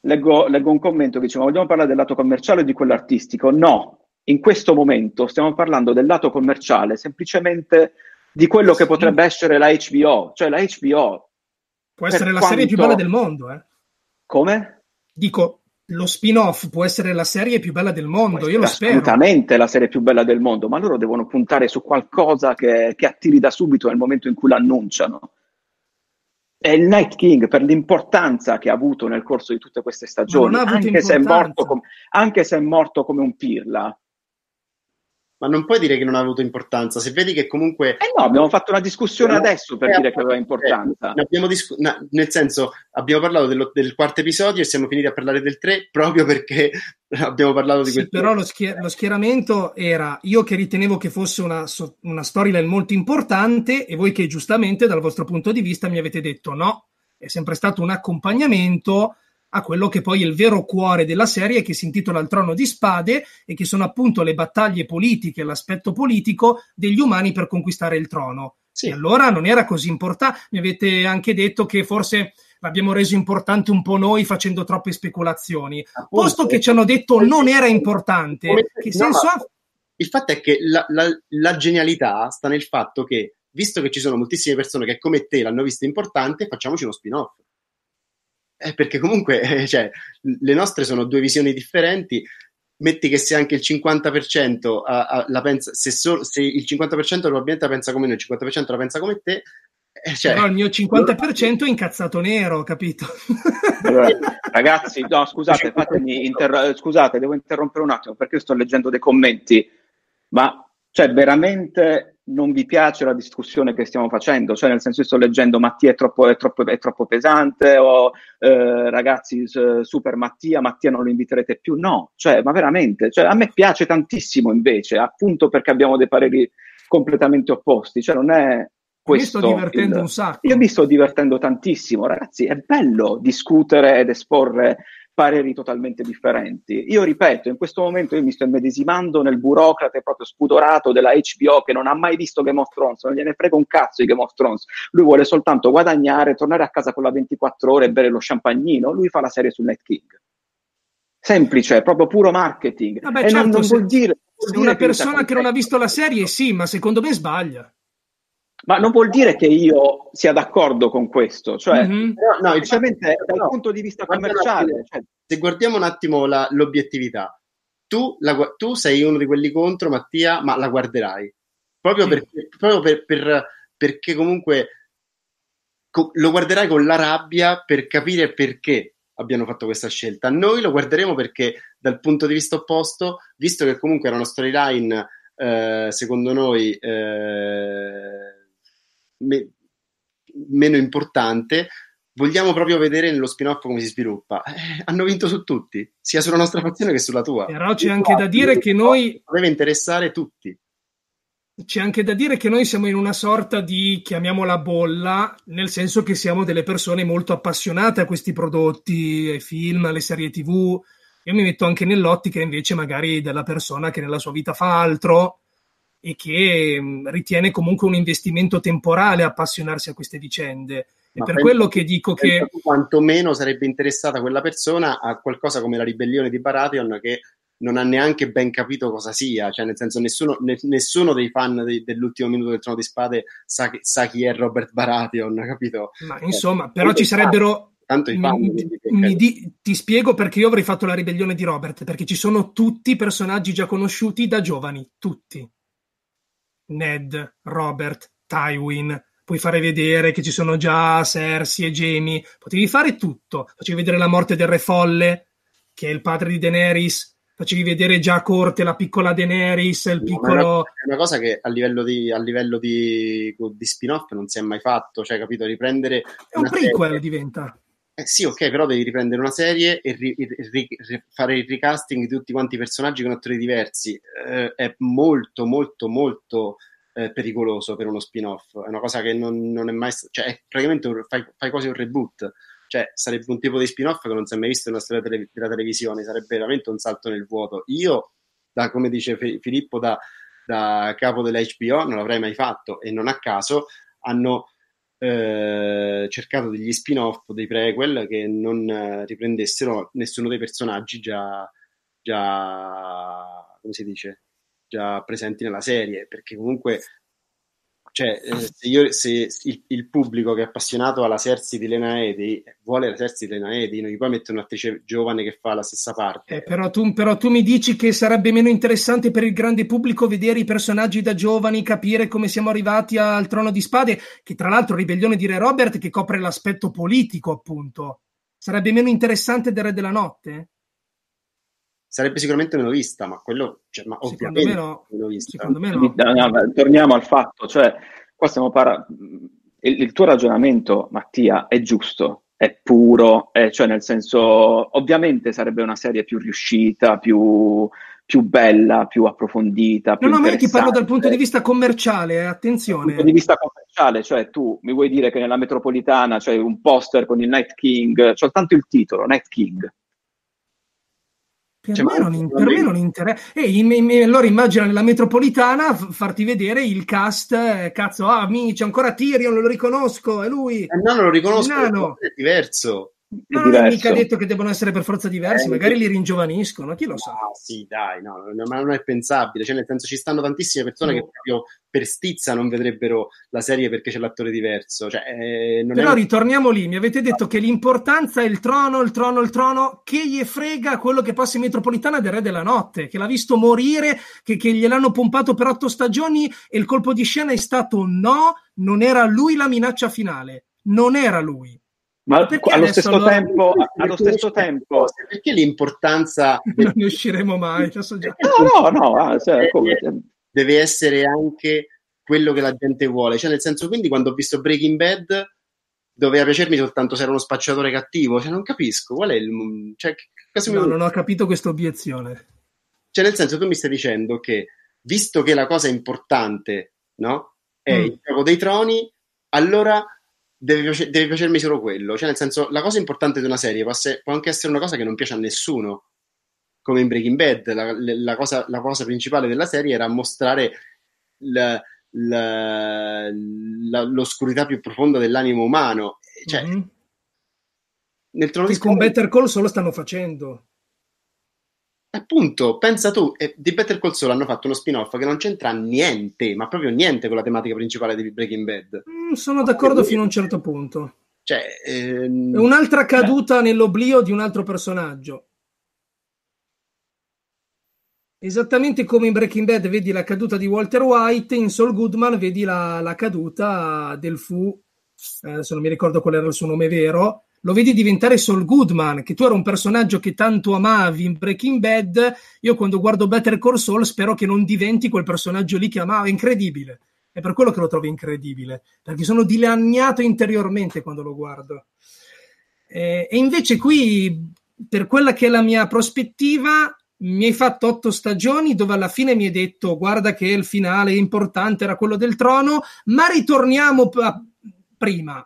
leggo, leggo un commento che dice: ma vogliamo parlare del lato commerciale o di quello artistico? No, in questo momento stiamo parlando del lato commerciale, semplicemente di quello sì. che potrebbe essere la H B O, cioè la H B O può essere la quanto... serie più bella del mondo eh. Come? Dico, lo spin-off può essere la serie più bella del mondo, io lo spero. Assolutamente la serie più bella del mondo, ma loro devono puntare su qualcosa che, che attiri da subito nel momento in cui l'annunciano. E il Night King, per l'importanza che ha avuto nel corso di tutte queste stagioni, anche se, è morto com- anche se è morto come un pirla. Ma non puoi dire che non ha avuto importanza, se vedi che comunque... Eh no, abbiamo fatto una discussione no, adesso per eh, dire che aveva importanza. Eh, abbiamo discu- na- nel senso, abbiamo parlato dello, del quarto episodio e siamo finiti a parlare del tre proprio perché abbiamo parlato di sì, questo. Però lo, schier- lo schieramento era, io che ritenevo che fosse una, so- una storyline molto importante e voi che giustamente dal vostro punto di vista mi avete detto no, è sempre stato un accompagnamento a quello che poi è il vero cuore della serie, che si intitola Il Trono di Spade e che sono appunto le battaglie politiche, l'aspetto politico degli umani per conquistare il trono. Sì. E allora non era così importante. Mi avete anche detto che forse l'abbiamo reso importante un po' noi facendo troppe speculazioni. Appunto, posto che ci hanno detto non era importante, come... che senso no, ha? Il fatto è che la, la, la genialità sta nel fatto che, visto che ci sono moltissime persone che come te l'hanno visto importante, facciamoci uno spin-off. Eh, perché comunque cioè, le nostre sono due visioni differenti, metti che se anche il cinquanta per cento a, a, la pensa, se, so, se il cinquanta per cento probabilmente la pensa come noi, il cinquanta per cento la pensa come te, Cioè, però il mio cinquanta per cento è incazzato nero, capito? Ragazzi, no, scusate, fatemi inter- scusate, devo interrompere un attimo perché sto leggendo dei commenti, ma cioè veramente non vi piace la discussione che stiamo facendo? Cioè, nel senso, io sto leggendo Mattia è troppo, è troppo, è troppo pesante, o eh, ragazzi, super Mattia, Mattia non lo inviterete più. No, cioè, ma veramente, cioè, a me piace tantissimo invece, appunto perché abbiamo dei pareri completamente opposti, cioè non è... Questo, mi sto divertendo il, un sacco. Io mi sto divertendo tantissimo, ragazzi. È bello discutere ed esporre pareri totalmente differenti. Io ripeto, in questo momento io mi sto immedesimando nel burocrate proprio spudorato della H B O che non ha mai visto Game of Thrones, non gliene frega un cazzo di Game of Thrones. Lui vuole soltanto guadagnare, tornare a casa con la ventiquattro ore e bere lo champagnino. Lui fa la serie su Night King. Semplice, proprio puro marketing. Vabbè, e certo, non, non se, vuol dire... Vuol dire una che persona che non ha visto la serie, sì, ma secondo me sbaglia. Ma non vuol dire che io sia d'accordo con questo, cioè mm-hmm. no, no, diciamente dal no, punto di vista commerciale. Cioè, se guardiamo un attimo la, l'obiettività, tu, la, tu sei uno di quelli contro, Mattia, ma la guarderai. Proprio, sì. per, proprio per, per, perché comunque co- lo guarderai con la rabbia per capire perché abbiano fatto questa scelta. Noi lo guarderemo perché dal punto di vista opposto, visto che comunque era una storyline, eh, secondo noi... Eh, Me, meno importante, vogliamo proprio vedere nello spin-off come si sviluppa. Eh, hanno vinto su tutti, sia sulla nostra fazione che sulla tua. Però c'è anche da dire che noi deve interessare tutti. C'è anche da dire che noi siamo in una sorta di, chiamiamola bolla, nel senso che siamo delle persone molto appassionate a questi prodotti, ai film, alle serie tivù. Io mi metto anche nell'ottica invece magari della persona che nella sua vita fa altro e che ritiene comunque un investimento temporale appassionarsi a queste vicende. Ma e per penso, quello che dico che quantomeno sarebbe interessata quella persona a qualcosa come la ribellione di Baratheon, che non ha neanche ben capito cosa sia, cioè nel senso nessuno, ne, nessuno dei fan de, dell'ultimo minuto del Trono di Spade sa, sa chi è Robert Baratheon, capito? Ma insomma, eh, però ci sarebbero tanto i fan, mi, mi di, ti spiego perché io avrei fatto la ribellione di Robert, perché ci sono tutti personaggi già conosciuti da giovani, tutti Ned, Robert, Tywin, puoi fare vedere che ci sono già Cersei e Jaime, potevi fare tutto, facevi vedere la morte del re folle che è il padre di Daenerys, facevi vedere già a corte la piccola Daenerys, il piccolo... È una cosa che a livello di, a livello di, di spin-off non si è mai fatto, cioè capito, riprendere... È un prequel serie... diventa... Eh sì, ok, però devi riprendere una serie e ri- ri- ri- fare il recasting di tutti quanti i personaggi con attori diversi. Eh, è molto, molto, molto eh, pericoloso per uno spin-off. È una cosa che non, non è mai... Cioè, è praticamente un, fai, fai quasi un reboot. Cioè, sarebbe un tipo di spin-off che non si è mai visto nella storia tele- della televisione. Sarebbe veramente un salto nel vuoto. Io, da, come dice F- Filippo, da, da capo della H B O, non l'avrei mai fatto. E non a caso hanno... Eh, cercato degli spin-off, dei prequel che non eh, riprendessero nessuno dei personaggi già, già come si dice, già presenti nella serie, perché comunque cioè, eh, se, io, se il, il pubblico che è appassionato alla Cersei di Lena Headey vuole la Cersei di Lena Headey, non gli puoi mettere un'attrice giovane che fa la stessa parte. Eh, però, tu, però tu mi dici che sarebbe meno interessante per il grande pubblico vedere i personaggi da giovani, capire come siamo arrivati al Trono di Spade, che tra l'altro ribellione di Re Robert che copre l'aspetto politico, appunto. Sarebbe meno interessante del Re della Notte? Sarebbe sicuramente meno vista, ma quello cioè, ma secondo ovviamente me no. Meno vista. Secondo me no. No, no, torniamo al fatto, cioè qua stiamo par- il, il tuo ragionamento, Mattia, è giusto, è puro, è, cioè nel senso ovviamente sarebbe una serie più riuscita, più, più bella, più approfondita, più no, no, ma io ti parlo dal punto di vista commerciale, eh, attenzione. Dal punto di vista commerciale, cioè tu mi vuoi dire che nella metropolitana c'è cioè, un poster con il Night King, soltanto il titolo, Night King. Per, cioè, me non, per me non interessa. Hey, me, me, allora immagina nella metropolitana f- farti vedere il cast, eh, cazzo, ah, mi, c'è ancora Tyrion, lo riconosco, è lui. Eh no, non lo riconosco, no, è diverso. No, è non è mica detto che debbano essere per forza diversi, eh, magari li ringiovaniscono, chi lo sa. Ah, sì, dai, no, ma non è pensabile, cioè nel senso ci stanno tantissime persone no. che proprio per stizza non vedrebbero la serie perché c'è l'attore diverso, cioè, eh, non però è... ritorniamo lì, mi avete detto che l'importanza è il trono, il trono, il trono, che gli frega quello che passa in metropolitana del Re della Notte, che l'ha visto morire, che, che gliel'hanno pompato per otto stagioni e il colpo di scena è stato no, non era lui la minaccia finale, non era lui. Ma perché allo stesso allora... tempo, allo stesso tempo, perché l'importanza del... non ne usciremo mai. Già... No, no, no, ah, cioè, come... deve essere anche quello che la gente vuole, cioè nel senso, quindi quando ho visto Breaking Bad doveva piacermi soltanto se era uno spacciatore cattivo, cioè non capisco qual è il, cioè, che... no, non ho capito questa obiezione. Cioè nel senso, tu mi stai dicendo che visto che la cosa importante, no, è mm. il gioco dei troni, allora Deve, piacer- deve piacermi solo quello, cioè nel senso, la cosa importante di una serie può, essere, può anche essere una cosa che non piace a nessuno, come in Breaking Bad la, la, cosa, la cosa principale della serie era mostrare la, la, la, l'oscurità più profonda dell'animo umano, cioè mm-hmm. nel trono di con Better Call Saul lo stanno facendo, appunto, pensa tu, eh, di Better Call Saul hanno fatto uno spin-off che non c'entra niente, ma proprio niente, con la tematica principale di Breaking Bad. Mm, sono d'accordo fino a un certo punto, cioè ehm... è un'altra caduta eh. nell'oblio di un altro personaggio, esattamente come in Breaking Bad vedi la caduta di Walter White, in Saul Goodman vedi la, la caduta del Fu, eh, se non mi ricordo qual era il suo nome vero, lo vedi diventare Saul Goodman, che tu era un personaggio che tanto amavi in Breaking Bad. Io quando guardo Better Call Saul spero che non diventi quel personaggio lì che amavo, è incredibile, è per quello che lo trovo incredibile, perché sono dilaniato interiormente quando lo guardo. Eh, e invece qui, per quella che è la mia prospettiva, mi hai fatto otto stagioni dove alla fine mi hai detto guarda che il finale importante era quello del trono, ma ritorniamo p- prima.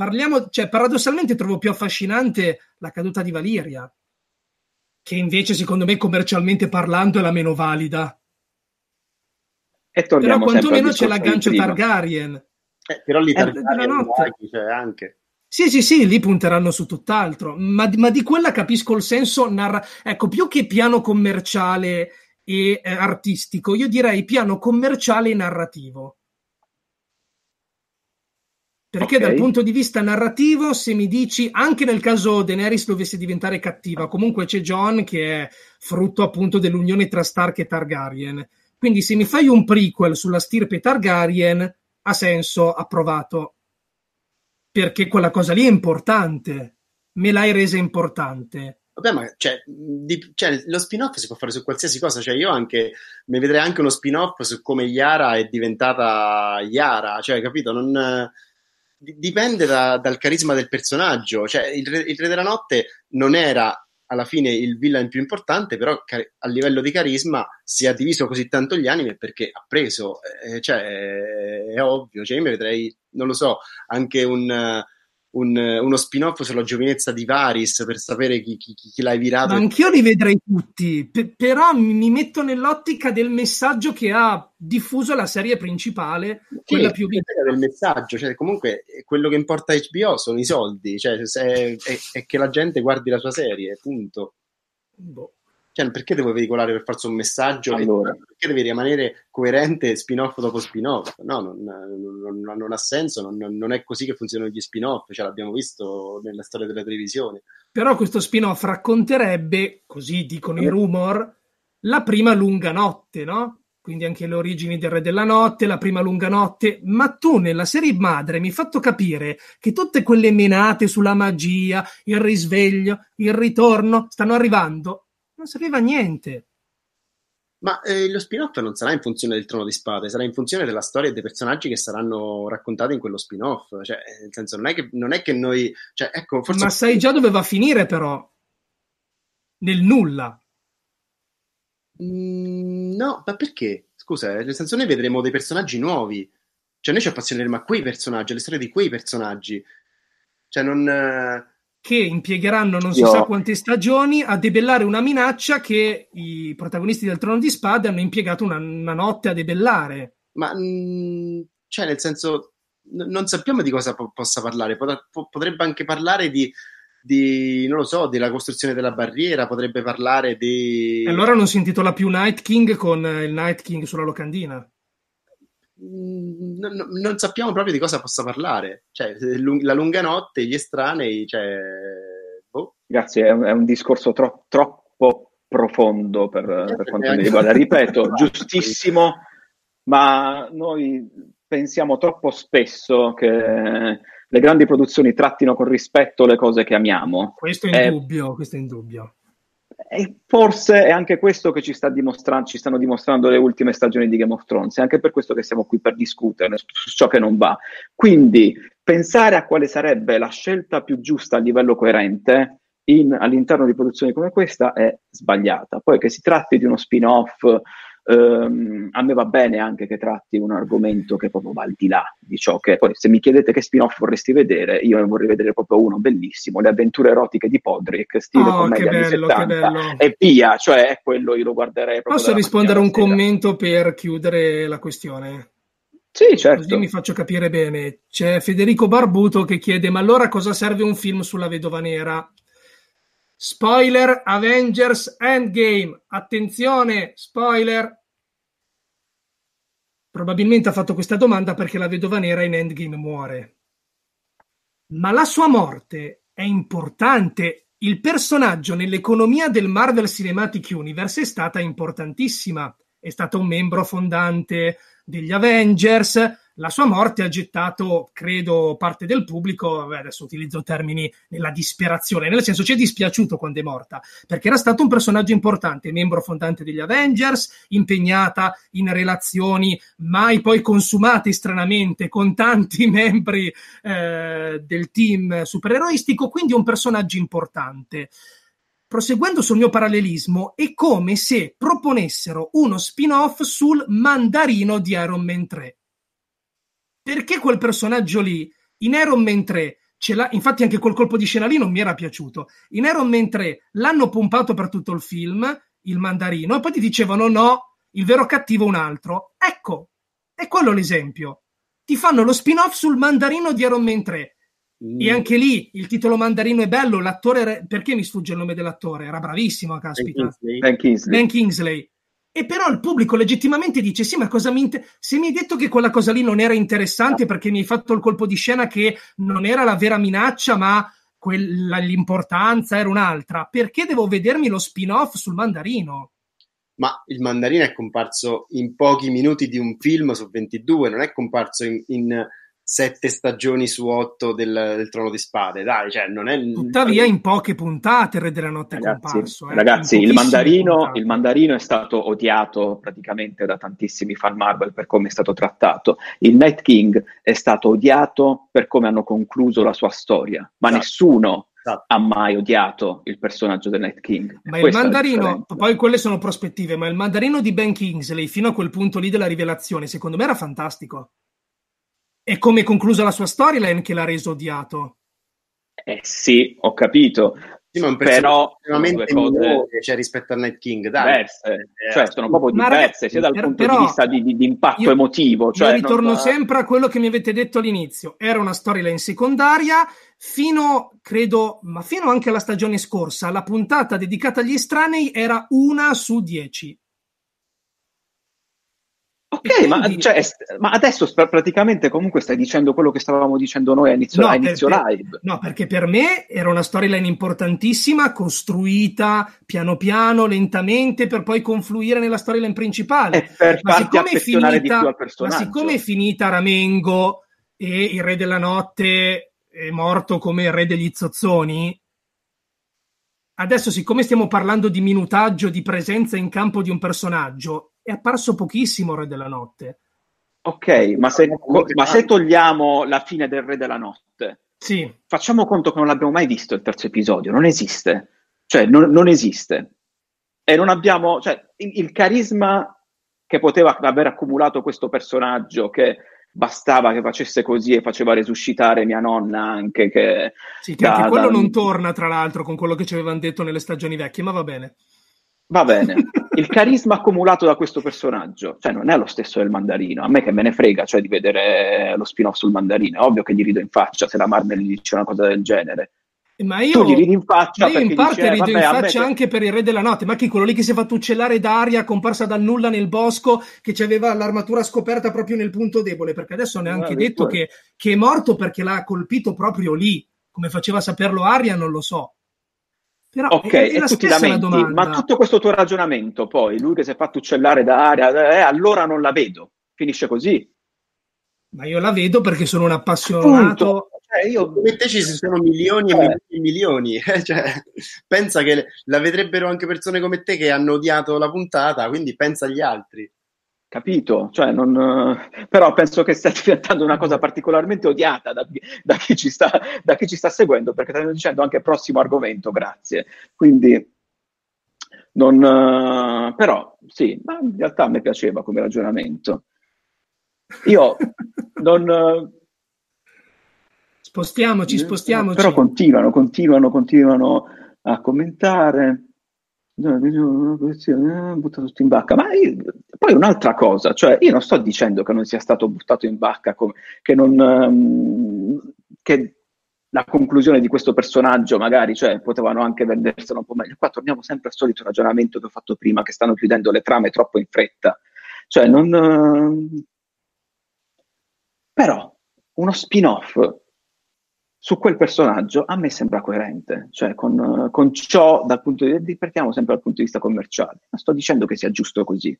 Parliamo, cioè, paradossalmente trovo più affascinante la caduta di Valyria, che invece secondo me commercialmente parlando è la meno valida. E però quantomeno c'è l'aggancio Targaryen. Eh, però lì Targaryen c'è anche. Sì, sì, sì, lì punteranno su tutt'altro, ma, ma di quella capisco il senso, narra- ecco, più che piano commerciale e eh, artistico, io direi piano commerciale e narrativo. Perché okay. Dal punto di vista narrativo, se mi dici, anche nel caso Daenerys dovesse diventare cattiva, comunque c'è Jon che è frutto appunto dell'unione tra Stark e Targaryen. Quindi se mi fai un prequel sulla stirpe Targaryen, ha senso, approvato. Perché quella cosa lì è importante. Me l'hai resa importante. Vabbè, ma cioè, di, cioè, lo spin-off si può fare su qualsiasi cosa. Cioè, io anche mi vedrei anche uno spin-off su come Yara è diventata Yara. Cioè, capito? Non... dipende da, dal carisma del personaggio, cioè il re, il re della notte non era alla fine il villain più importante, però car- a livello di carisma si è diviso così tanto gli animi perché ha preso, eh, cioè è, è ovvio, cioè io mi vedrei, non lo so, anche un, un, uno spin-off sulla giovinezza di Varys per sapere chi, chi, chi l'hai virato. Ma anch'io li vedrei tutti, pe- però mi metto nell'ottica del messaggio che ha diffuso la serie principale, sì, quella più vista del messaggio, cioè comunque quello che importa H B O sono i soldi, cioè se, è, è che la gente guardi la sua serie, punto. Boh. Cioè perché devo veicolare per forza un messaggio? Allora. Perché devi rimanere coerente spin-off dopo spin-off? No, non, non, non, non ha senso, non, non è così che funzionano gli spin-off, cioè l'abbiamo visto nella storia della televisione. Però questo spin-off racconterebbe, così dicono i rumor, la prima lunga notte, no? Quindi anche le origini del Re della Notte, la prima lunga notte, ma tu nella serie madre mi hai fatto capire che tutte quelle menate sulla magia, il risveglio, il ritorno, stanno arrivando, non sapeva niente. Ma eh, lo spin-off non sarà in funzione del Trono di Spade, sarà in funzione della storia e dei personaggi che saranno raccontati in quello spin-off, cioè nel senso non è che, non è che noi... Cioè, ecco, forse... Ma sai già dove va a finire però? Nel nulla. No, ma perché? Scusa, nel senso noi vedremo dei personaggi nuovi, cioè noi ci appassioneremo a quei personaggi, alle storie di quei personaggi, cioè non... che impiegheranno non si Io... sa quante stagioni a debellare una minaccia che i protagonisti del Trono di Spade hanno impiegato una, una notte a debellare. Ma mh, cioè nel senso n- non sappiamo di cosa po- possa parlare, Pot- potrebbe anche parlare di di, non lo so, della costruzione della barriera, potrebbe parlare di... Allora non si intitola più Night King con il Night King sulla locandina? No, no, non sappiamo proprio di cosa possa parlare, cioè la lunga notte, gli estranei, cioè... Boh. Ragazzi, è un, è un discorso tro- troppo profondo per, per quanto mi riguarda, ripeto, giustissimo, ma noi pensiamo troppo spesso che le grandi produzioni trattino con rispetto le cose che amiamo. Questo è indubbio, eh, questo è indubbio. E forse è anche questo che ci, sta dimostrando, ci stanno dimostrando le ultime stagioni di Game of Thrones, è anche per questo che siamo qui per discuterne su, su ciò che non va. Quindi pensare a quale sarebbe la scelta più giusta a livello coerente in, all'interno di produzioni come questa è sbagliata. Poi che si tratti di uno spin-off, ehm, a me va bene anche che tratti un argomento che proprio va al di là di ciò che... Poi se mi chiedete che spin-off vorresti vedere, io ne vorrei vedere proprio uno bellissimo, le avventure erotiche di Podrick, stile oh, commedia bello, anni settanta e via, cioè quello io lo guarderei proprio. Posso rispondere a un stella. Commento per chiudere la questione? Sì, certo. Così mi faccio capire bene. C'è Federico Barbuto che chiede: ma allora cosa serve un film sulla vedova nera? Spoiler: Avengers Endgame. Attenzione, spoiler. Probabilmente ha fatto questa domanda perché la vedova nera in Endgame muore. Ma la sua morte è importante. Il personaggio nell'economia del Marvel Cinematic Universe è stata importantissima. È stato un membro fondante degli Avengers. La sua morte ha gettato, credo, parte del pubblico, beh, adesso utilizzo termini, nella disperazione, nel senso ci è dispiaciuto quando è morta, perché era stato un personaggio importante, membro fondante degli Avengers, impegnata in relazioni mai poi consumate stranamente con tanti membri eh, del team supereroistico, quindi un personaggio importante. Proseguendo sul mio parallelismo, è come se proponessero uno spin-off sul Mandarino di Iron Man tre. Perché quel personaggio lì, in Iron Man tre, ce l'ha, infatti anche quel colpo di scena lì non mi era piaciuto, in Iron Man tre l'hanno pompato per tutto il film, il Mandarino, e poi ti dicevano no, il vero cattivo è un altro. Ecco, è quello l'esempio. Ti fanno lo spin-off sul Mandarino di Iron Man tre. E anche lì il titolo Mandarino è bello, l'attore re... perché mi sfugge il nome dell'attore, era bravissimo, caspita. Ben Kingsley. Ben Kingsley. Ben Kingsley. E però il pubblico legittimamente dice sì, ma cosa mi inter... se mi hai detto che quella cosa lì non era interessante perché mi hai fatto il colpo di scena che non era la vera minaccia ma quella... l'importanza era un'altra, perché devo vedermi lo spin-off sul Mandarino? Ma il Mandarino è comparso in pochi minuti di un film su ventidue, non è comparso in... in... sette stagioni su otto del, del Trono di Spade, dai, cioè non è... Tuttavia in poche puntate il Re della Notte ragazzi, è comparso. Eh? Ragazzi, il mandarino, il mandarino è stato odiato praticamente da tantissimi fan Marvel per come è stato trattato. Il Night King è stato odiato per come hanno concluso la sua storia, ma esatto. nessuno... ha mai odiato il personaggio del Night King. Ma Questa il mandarino, poi quelle sono prospettive, ma il mandarino di Ben Kingsley fino a quel punto lì della rivelazione secondo me era fantastico. E come è conclusa la sua storyline che l'ha reso odiato? Eh sì, ho capito. Sì, ma un però estremamente cose... cioè, rispetto al Night King, dai. Diverse, cioè sono proprio ma diverse, ragazzi, sia dal per, punto però, di vista di, di, di impatto io, emotivo. Cioè, io ritorno non... sempre a quello che mi avete detto all'inizio. Era una storyline secondaria fino, credo, ma fino anche alla stagione scorsa. La puntata dedicata agli estranei era una su dieci. Ok, ma, cioè, ma adesso praticamente comunque stai dicendo quello che stavamo dicendo noi a inizio, no, a inizio per, live. No, perché per me era una storyline importantissima, costruita piano piano, lentamente, per poi confluire nella storyline principale. E per ma farti affezionare finita, di più al personaggio. Ma siccome è finita Ramengo e il Re della Notte è morto come il re degli zozzoni, adesso siccome stiamo parlando di minutaggio, di presenza in campo di un personaggio, è apparso pochissimo Re della Notte. Ok, ma se, ma se togliamo la fine del Re della Notte, sì. Facciamo conto che non l'abbiamo mai visto il terzo episodio, non esiste, cioè non, non esiste e non abbiamo, cioè il, il carisma che poteva aver accumulato questo personaggio che bastava che facesse così e faceva resuscitare mia nonna anche che... Sì, che da, anche quello da... non torna tra l'altro con quello che ci avevano detto nelle stagioni vecchie, ma va bene. Va bene, il carisma accumulato da questo personaggio, cioè non è lo stesso del Mandarino, a me che me ne frega, cioè di vedere lo spin-off sul Mandarino, è ovvio che gli rido in faccia se la Marvel gli dice una cosa del genere. Ma io, tu gli ridi in faccia ma io in parte dice, rido in faccia anche per il Re della Notte, ma chi quello lì che si è fatto uccellare d'Aria, comparsa dal nulla nel bosco, che aveva l'armatura scoperta proprio nel punto debole, perché adesso ne ha anche detto che, che è morto perché l'ha colpito proprio lì, come faceva a saperlo Arya non lo so. Però ok, è, è e tu ti lamenti, ma tutto questo tuo ragionamento poi, lui che si è fatto uccellare da Arya, eh, allora non la vedo, finisce così. ma io la vedo perché sono un appassionato. Cioè, io metteci se sono milioni e eh. milioni, e milioni. Eh, cioè, pensa che la vedrebbero anche persone come te che hanno odiato la puntata, quindi pensa agli altri. Capito? Cioè, non, però penso che stia diventando una cosa particolarmente odiata da, da, chi ci sta, da chi ci sta seguendo, perché stanno dicendo anche prossimo argomento, grazie. Quindi, non, però, sì, ma in realtà a me piaceva come ragionamento. Io non... Spostiamoci, spostiamoci. Però continuano, continuano, continuano a commentare. Buttato tutto in bacca. Ma io, poi un'altra cosa, cioè io non sto dicendo che non sia stato buttato in bacca, che non che la conclusione di questo personaggio magari, cioè, potevano anche venderselo un po' meglio. Qua torniamo sempre al solito ragionamento che ho fatto prima, che stanno chiudendo le trame troppo in fretta. Cioè non... Però uno spin-off su quel personaggio a me sembra coerente, cioè con, con ciò dal punto di vista, partiamo sempre dal punto di vista commerciale, non sto dicendo che sia giusto così.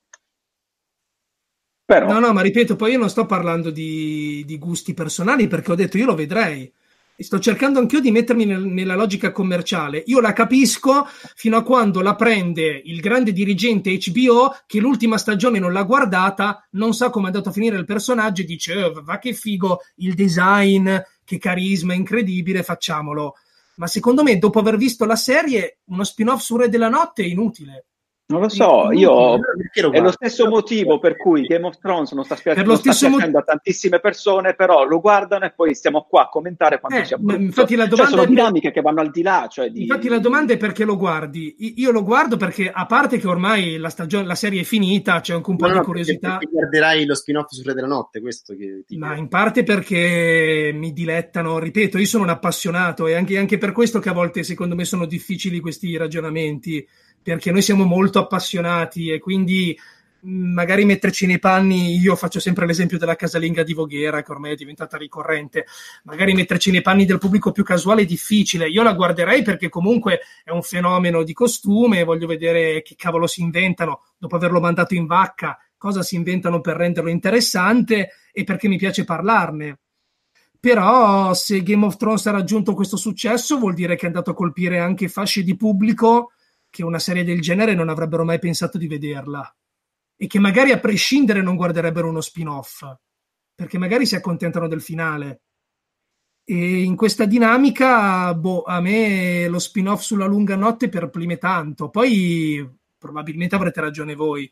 Però... No, no, ma ripeto, poi io non sto parlando di, di gusti personali, perché ho detto io lo vedrei, e sto cercando anch'io di mettermi nel, nella logica commerciale. Io la capisco fino a quando la prende il grande dirigente H B O che l'ultima stagione non l'ha guardata, non sa come è andato a finire il personaggio e dice oh, va che figo il design, che carisma incredibile, facciamolo. Ma secondo me, dopo aver visto la serie, uno spin-off su Re della Notte è inutile. Non lo so, io è lo stesso motivo per cui Game of Thrones non sta spiacendo mot- a tantissime persone, però lo guardano e poi stiamo qua a commentare quanto eh, sia brutto. Infatti la domanda, cioè, sono dinamiche che vanno al di là. Cioè di... Infatti la domanda è perché lo guardi. Io lo guardo perché, a parte che ormai la stagione, la serie è finita, c'è anche un po' no, di curiosità. Perché guarderai lo spin-off su Re della Notte, questo che ti... Ma in parte perché mi dilettano, ripeto, io sono un appassionato e anche, anche per questo che a volte secondo me sono difficili questi ragionamenti, perché noi siamo molto appassionati e quindi magari metterci nei panni, io faccio sempre l'esempio della casalinga di Voghera che ormai è diventata ricorrente, magari metterci nei panni del pubblico più casuale è difficile. Io la guarderei perché comunque è un fenomeno di costume, voglio vedere che cavolo si inventano dopo averlo mandato in vacca, cosa si inventano per renderlo interessante e perché mi piace parlarne. Però se Game of Thrones ha raggiunto questo successo vuol dire che è andato a colpire anche fasce di pubblico che una serie del genere non avrebbero mai pensato di vederla e che magari a prescindere non guarderebbero uno spin-off, perché magari si accontentano del finale. E in questa dinamica, boh, a me lo spin-off sulla lunga notte perplime tanto. Poi probabilmente avrete ragione voi,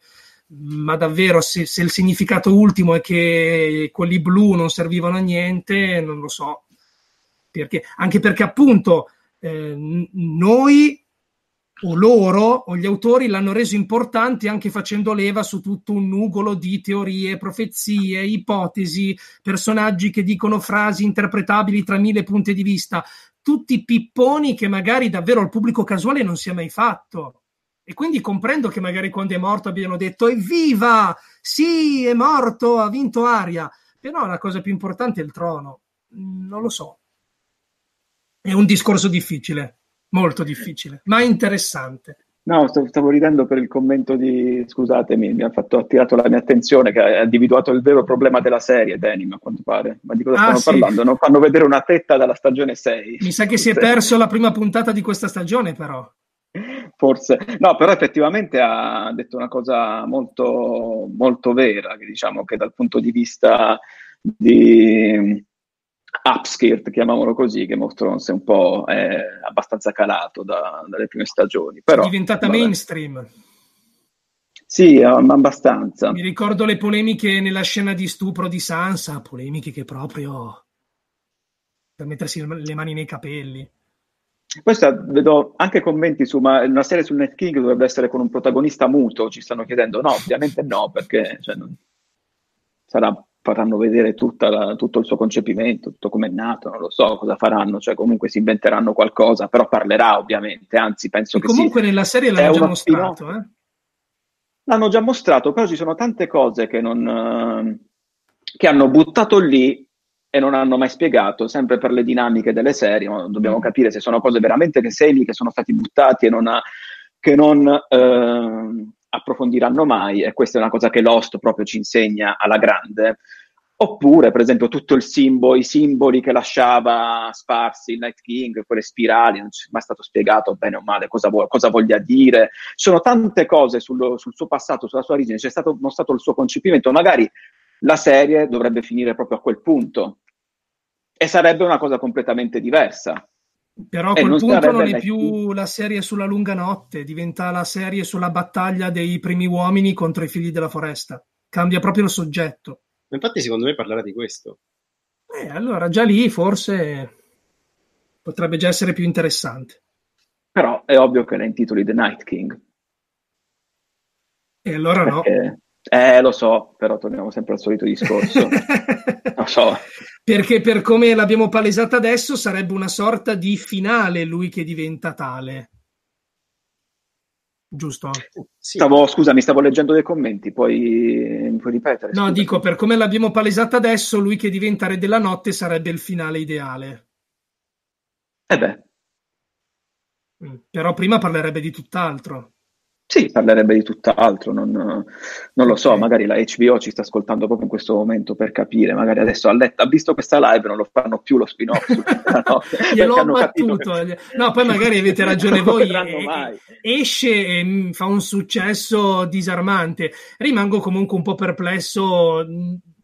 ma davvero se, se il significato ultimo è che quelli blu non servivano a niente, non lo so. Perché, anche perché appunto eh, noi... o loro o gli autori l'hanno reso importante anche facendo leva su tutto un nugolo di teorie, profezie, ipotesi, personaggi che dicono frasi interpretabili tra mille punti di vista, tutti pipponi che magari davvero il pubblico casuale non si è mai fatto. E quindi comprendo che magari quando è morto abbiano detto evviva, sì è morto, ha vinto Arya, però la cosa più importante è il trono. Non lo so, è un discorso difficile, molto difficile, ma interessante. No, stavo ridendo per il commento di, scusatemi, mi ha fatto attirato la mia attenzione che ha individuato il vero problema della serie, Denim, a quanto pare. Ma di cosa ah, stanno sì. parlando? Non fanno vedere una tetta dalla stagione sei. Mi sa che si è perso la prima puntata di questa stagione, però. Forse. No, però effettivamente ha detto una cosa molto molto vera, che diciamo che dal punto di vista di upskirt, chiamiamolo così, Game of Thrones è un po' è abbastanza calato da, dalle prime stagioni. Però, è diventata vabbè. mainstream. Sì, abbastanza. Mi ricordo le polemiche nella scena di stupro di Sansa, polemiche che proprio per mettersi le mani nei capelli. Questa vedo anche commenti su ma una serie sul Night King dovrebbe essere con un protagonista muto, ci stanno chiedendo. No, ovviamente no, perché cioè, non... sarà faranno vedere tutta la, tutto il suo concepimento, tutto come è nato, non lo so cosa faranno, cioè comunque si inventeranno qualcosa, però parlerà ovviamente, anzi penso e che comunque sì. Nella serie l'hanno già mostrato, eh? L'hanno già mostrato, però ci sono tante cose che non che hanno buttato lì e non hanno mai spiegato, sempre per le dinamiche delle serie, ma dobbiamo mm. capire se sono cose veramente che sei lì, che sono stati buttati e non ha, che non eh, approfondiranno mai, e questa è una cosa che Lost proprio ci insegna alla grande, Oppure, per esempio, tutto il simbolo, i simboli che lasciava sparsi il Night King, quelle spirali, non ci è mai stato spiegato bene o male cosa, vo- cosa voglia dire. Sono tante cose sul, sul suo passato, sulla sua origine, c'è stato mostrato il suo concepimento. Magari la serie dovrebbe finire proprio a quel punto e sarebbe una cosa completamente diversa. Però a quel non punto non è più la serie sulla lunga notte, diventa la serie sulla battaglia dei primi uomini contro i figli della foresta. Cambia proprio il soggetto. Infatti secondo me parlare di questo eh, allora già lì forse potrebbe già essere più interessante, però è ovvio che la intitoli The Night King e allora perché... no eh lo so, però torniamo sempre al solito discorso. Lo so, perché per come l'abbiamo palesata adesso sarebbe una sorta di finale, lui che diventa tale, giusto? Sì. Stavo, scusa, mi stavo leggendo dei commenti, poi mi puoi ripetere? No, scusa. Dico, per come l'abbiamo palesata adesso, lui che diventa re della notte sarebbe il finale ideale. Eh beh. Però prima parlerebbe di tutt'altro. Sì, parlerebbe di tutt'altro, non, non lo so, okay. Magari la H B O ci sta ascoltando proprio in questo momento per capire, magari adesso ha, letto, ha visto questa live, non lo fanno più lo spin-off. No, gliel'ho battuto, che... no, poi magari avete ragione voi, e, mai. esce e fa un successo disarmante. Rimango comunque un po' perplesso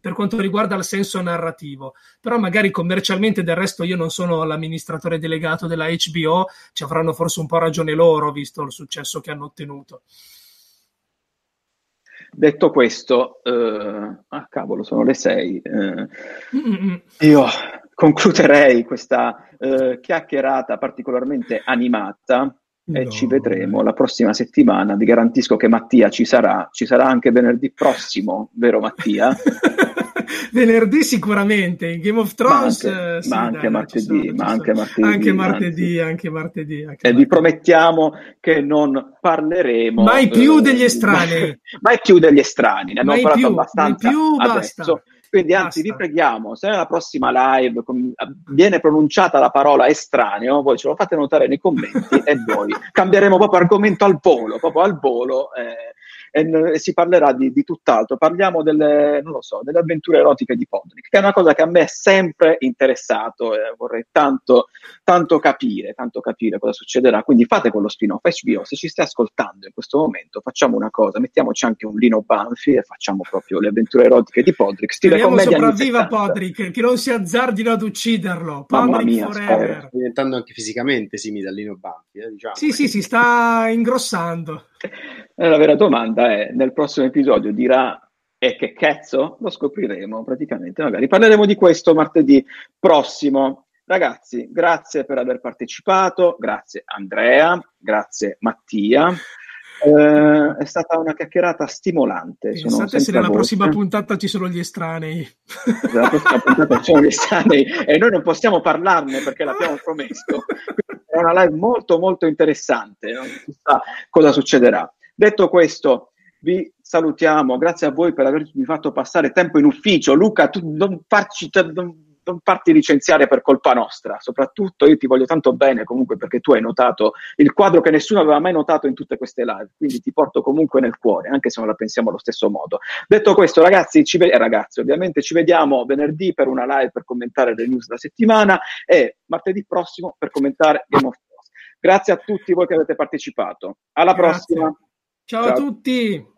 per quanto riguarda il senso narrativo, però magari commercialmente, del resto io non sono l'amministratore delegato della H B O, ci avranno forse un po' ragione loro, visto il successo che hanno ottenuto. Detto questo, eh, ah cavolo, sono le sei, eh, io concluderei questa eh, chiacchierata particolarmente animata. E no, ci vedremo la prossima settimana. Vi garantisco che Mattia ci sarà, ci sarà anche venerdì prossimo, vero Mattia? Venerdì sicuramente in Game of Thrones, ma anche, sì, ma anche dai, martedì, sono, ma anche martedì, anche martedì, anche martedì, anche martedì. E vi promettiamo che non parleremo mai più degli estranei, mai più degli estranei, ne abbiamo mai parlato più, abbastanza più, adesso. Basta. Quindi anzi, basta. Vi preghiamo, se nella prossima live viene pronunciata la parola estraneo, voi ce lo fate notare nei commenti e noi cambieremo proprio argomento al volo, proprio al volo, eh, e, e si parlerà di, di tutt'altro. Parliamo delle, non lo so, delle avventure erotiche di Podrick, che è una cosa che a me è sempre interessato, eh, vorrei tanto, tanto capire, tanto capire cosa succederà. Quindi fate quello spin-off H B O, se ci stai ascoltando in questo momento, facciamo una cosa, mettiamoci anche un Lino Banfi e facciamo proprio le avventure erotiche di Podrick, stile sopravviva Podrick, che non si azzardino ad ucciderlo. Mamma mia, sta diventando anche fisicamente simile a Lino Banfi, eh, diciamo. Sì, sì, si sta ingrossando. La vera domanda è, nel prossimo episodio dirà e che cazzo? Lo scopriremo praticamente, magari parleremo di questo martedì prossimo. Ragazzi, grazie per aver partecipato, grazie Andrea, grazie Mattia. Eh, è stata una chiacchierata stimolante. Pensate se nella prossima puntata ci sono gli estranei. Nella prossima puntata ci sono gli estranei e noi non possiamo parlarne perché l'abbiamo promesso. Quindi è una live molto molto interessante, non si sa cosa succederà. Detto questo, vi salutiamo, grazie a voi per avermi fatto passare tempo in ufficio. Luca, tu non farci... Non... non farti licenziare per colpa nostra, soprattutto io ti voglio tanto bene comunque, perché tu hai notato il quadro che nessuno aveva mai notato in tutte queste live, quindi ti porto comunque nel cuore, anche se non la pensiamo allo stesso modo. Detto questo, ragazzi, ci ve- eh, ragazzi, ovviamente ci vediamo venerdì per una live per commentare le news della settimana e martedì prossimo per commentare Game of Thrones. Grazie a tutti voi che avete partecipato, alla prossima. Ciao, ciao a tutti.